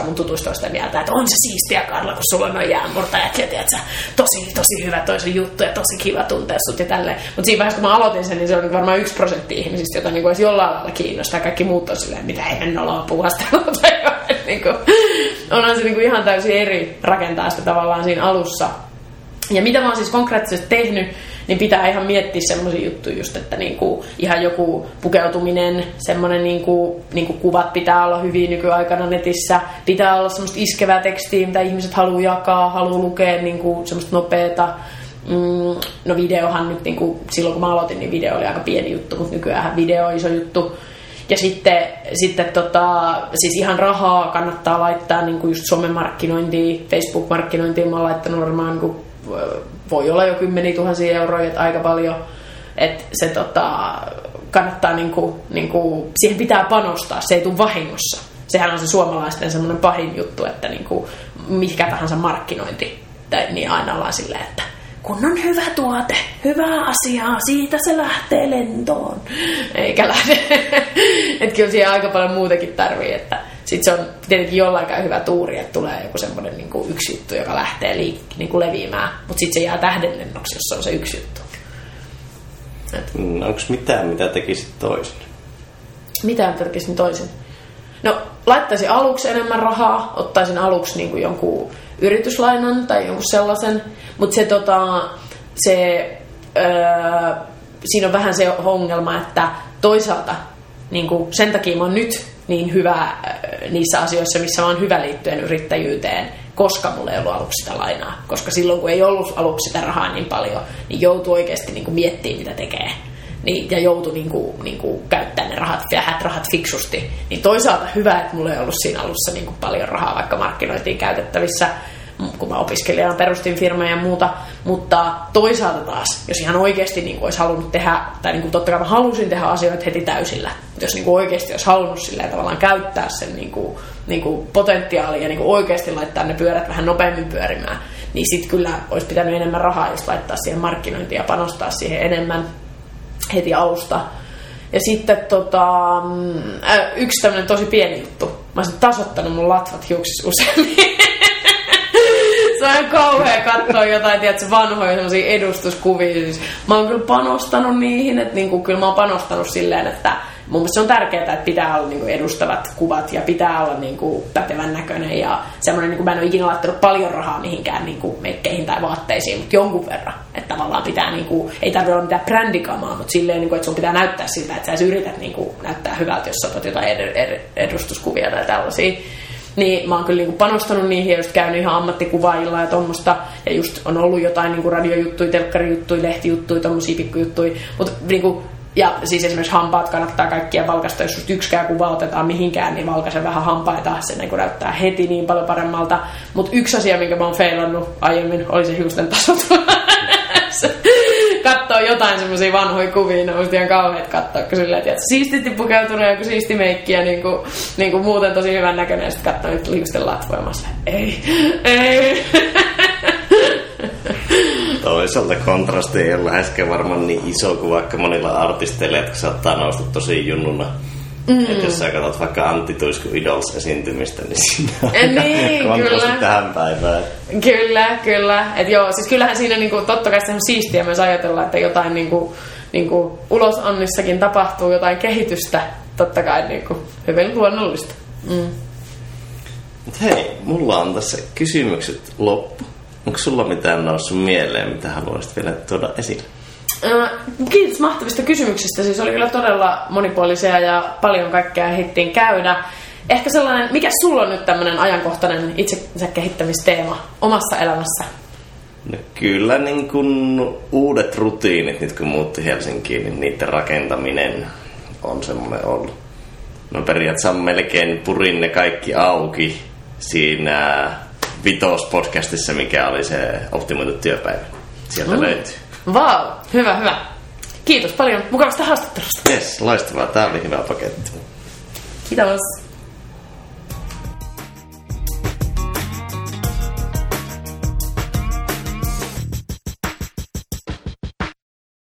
90% mun tutuista on sitä mieltä, että on se siistiä, Karla, kun sulla on noin jäänmurtajat ja tiedätkö, tosi hyvä toi sun juttu ja tosi kiva tuntea sut ja tälleen. Mutta siinä vaiheessa, kun mä aloitin sen, niin se on varmaan 1% ihmisistä, jota niin kuin olisi jollain lailla kiinnostaa. Kaikki muut on silleen, mitä hemmen oloa puuhastelua tai jotain. Onhan se niin kuin ihan täysin eri rakentaa sitä tavallaan siinä alussa. Ja mitä mä oon siis konkreettisesti tehnyt, niin pitää ihan miettiä semmoisia juttuja just, että niinku, ihan joku pukeutuminen, semmoinen niinku kuvat pitää olla hyviä nykyaikana netissä, pitää olla semmoista iskevää tekstiä, mitä ihmiset haluaa jakaa, haluaa lukea, niinku, semmoista nopeata. No videohan nyt, niinku, silloin kun mä aloitin, niin video oli aika pieni juttu, mutta nykyäänhän video on iso juttu. Ja sitten siis ihan rahaa kannattaa laittaa niinku just somemarkkinointiin, Facebook-markkinointiin. Mä oon laittanut varmaan, niinku, voi olla jo 10,000 euroja, että aika paljon. Että se kannattaa, niinku, siihen pitää panostaa, se ei tule vahingossa. Sehän on se suomalaisten semmoinen pahin juttu, että niinku, mikä tahansa markkinointi, niin aina ollaan silleen, että kun on hyvä tuote, hyvää asiaa, siitä se lähtee lentoon. Eikä lähde. Että kyllä siihen aika paljon muutakin tarvii, että sitten se on tietenkin jollain hyvä tuuri, että tulee joku semmoinen niinku yksi juttu, joka lähtee niinku leviämään. Mutta sitten se jää tähdenlennoksi, jos se on se yksi juttu. Onko mitään, mitä tekisit toisin? Mitään tekisin toisin? No, laittaisin aluksi enemmän rahaa, ottaisin aluksi niinku jonkun yrityslainan tai jonkun sellaisen, mutta siinä on vähän se ongelma, että toisaalta niinku, sen takia mä oon nyt niin hyvä niissä asioissa, missä mä oon hyvä liittyen yrittäjyyteen, koska mulla ei ollut aluksi sitä lainaa, koska silloin kun ei ollut aluksi sitä rahaa niin paljon, niin joutuu oikeasti niinku, miettimään mitä tekee. Niin, ja joutui niinku käyttämään ne rahat ja rahat fiksusti. Niin toisaalta hyvä, että mulla ei ollut siinä alussa niinku paljon rahaa, vaikka markkinointiin käytettävissä, kun mä opiskelijana perustin firmaa ja muuta. Mutta toisaalta taas, jos ihan oikeasti niinku olisi halunnut tehdä, tai niinku totta kai mä halusin tehdä asioita heti täysillä. Jos niinku oikeasti olisi halunnut sillä tavallaan käyttää sen niinku potentiaalia ja niinku oikeasti laittaa ne pyörät vähän nopeammin pyörimään, niin sitten kyllä olisi pitänyt enemmän rahaa, jos laittaa siihen markkinointiin ja panostaa siihen enemmän heti alusta. Ja sitten yksi tämmöinen tosi pieni juttu. Mä olisin tasoittanut mun latvat hiuksissa useammin. Se on kauhea katsoa jotain, tiedätkö, vanhoja semmosia edustuskuvia. Siis mä oon kyllä panostanut niihin, että niinku, kyllä mä oon panostanut silleen, että mun mielestä se on tärkeää, että pitää olla niinku edustavat kuvat ja pitää olla niinku pätevän näköinen ja semmoinen, niinku, mä en ole ikinä laittanut paljon rahaa mihinkään niinku meikkeihin tai vaatteisiin, mutta jonkun verran. Että tavallaan pitää, niinku, ei tarvitse olla mitään brändikamaa, mutta silleen, niinku, että sun pitää näyttää siltä, että sä edes yrität niinku, näyttää hyvältä, jos sä otat jotain edustuskuvia tai tällaisia. Niin mä oon kyllä niinku panostanut niihin ja just käynyt ihan ammattikuvaajilla ja tommosta. Ja just on ollut jotain niinku radiojuttuja, telkkarijuttuja, lehtijuttuja, tommosia pikkujuttuja. Mutta niinku, ja siis esimerkiksi hampaat kannattaa kaikkia valkaista, jos just yksikään kuva otetaan mihinkään, niin valkaisen vähän hampaita, se niin näyttää heti niin paljon paremmalta. Mutta yksi asia, minkä mä oon feilannut aiemmin, oli se hiusten tasoitus. Kattoo jotain semmosia vanhoja kuvia, ne on musta ihan kauheat katsoa, kun silleen, että siististi pukeutunut ja joku siisti meikki ja niinku muuten tosi hyvän näköinen, ja sit kattoo nyt hiusten latvoimassa. Ei. Toisaalta kontrasti ei ole läheskään varmaan niin iso kuin vaikka monilla artisteilla, jotka saattaa nousta tosi junnuna. Että jos sä katsot vaikka Antti Tuiskun Idols esiintymistä, niin siinä on niin, kontrasti kyllä. Tähän päivään. Kyllä. Et joo, siis kyllähän siinä niinku, totta kai se on siistiä myös ajatella, että jotain niinku, ulosannissakin tapahtuu jotain kehitystä. Totta kai niinku, hyvin luonnollista. Hei, mulla on tässä kysymykset loppu. Onko sulla mitään noussut mieleen, mitä haluaisit vielä tuoda esille? Kiitos mahtavista kysymyksistä. Siis oli kyllä todella monipuolisia ja paljon kaikkea ehdittiin käydä. Ehkä sellainen, mikä sulla on nyt tämmöinen ajankohtainen itsensä kehittämisteema omassa elämässä? No kyllä niin kun uudet rutiinit, nyt kun muutti Helsinkiin, niin niiden rakentaminen on semmoinen ollut. No periaatteessa melkein purin ne kaikki auki siinä 5. podcastissa, mikä oli se optimoitu työpäivä. Sieltä löytyy. Vau, wow, hyvä. Kiitos paljon. Mukavasta haastattelusta. Yes, loistavaa. Tämä oli hyvä paketti. Kiitos.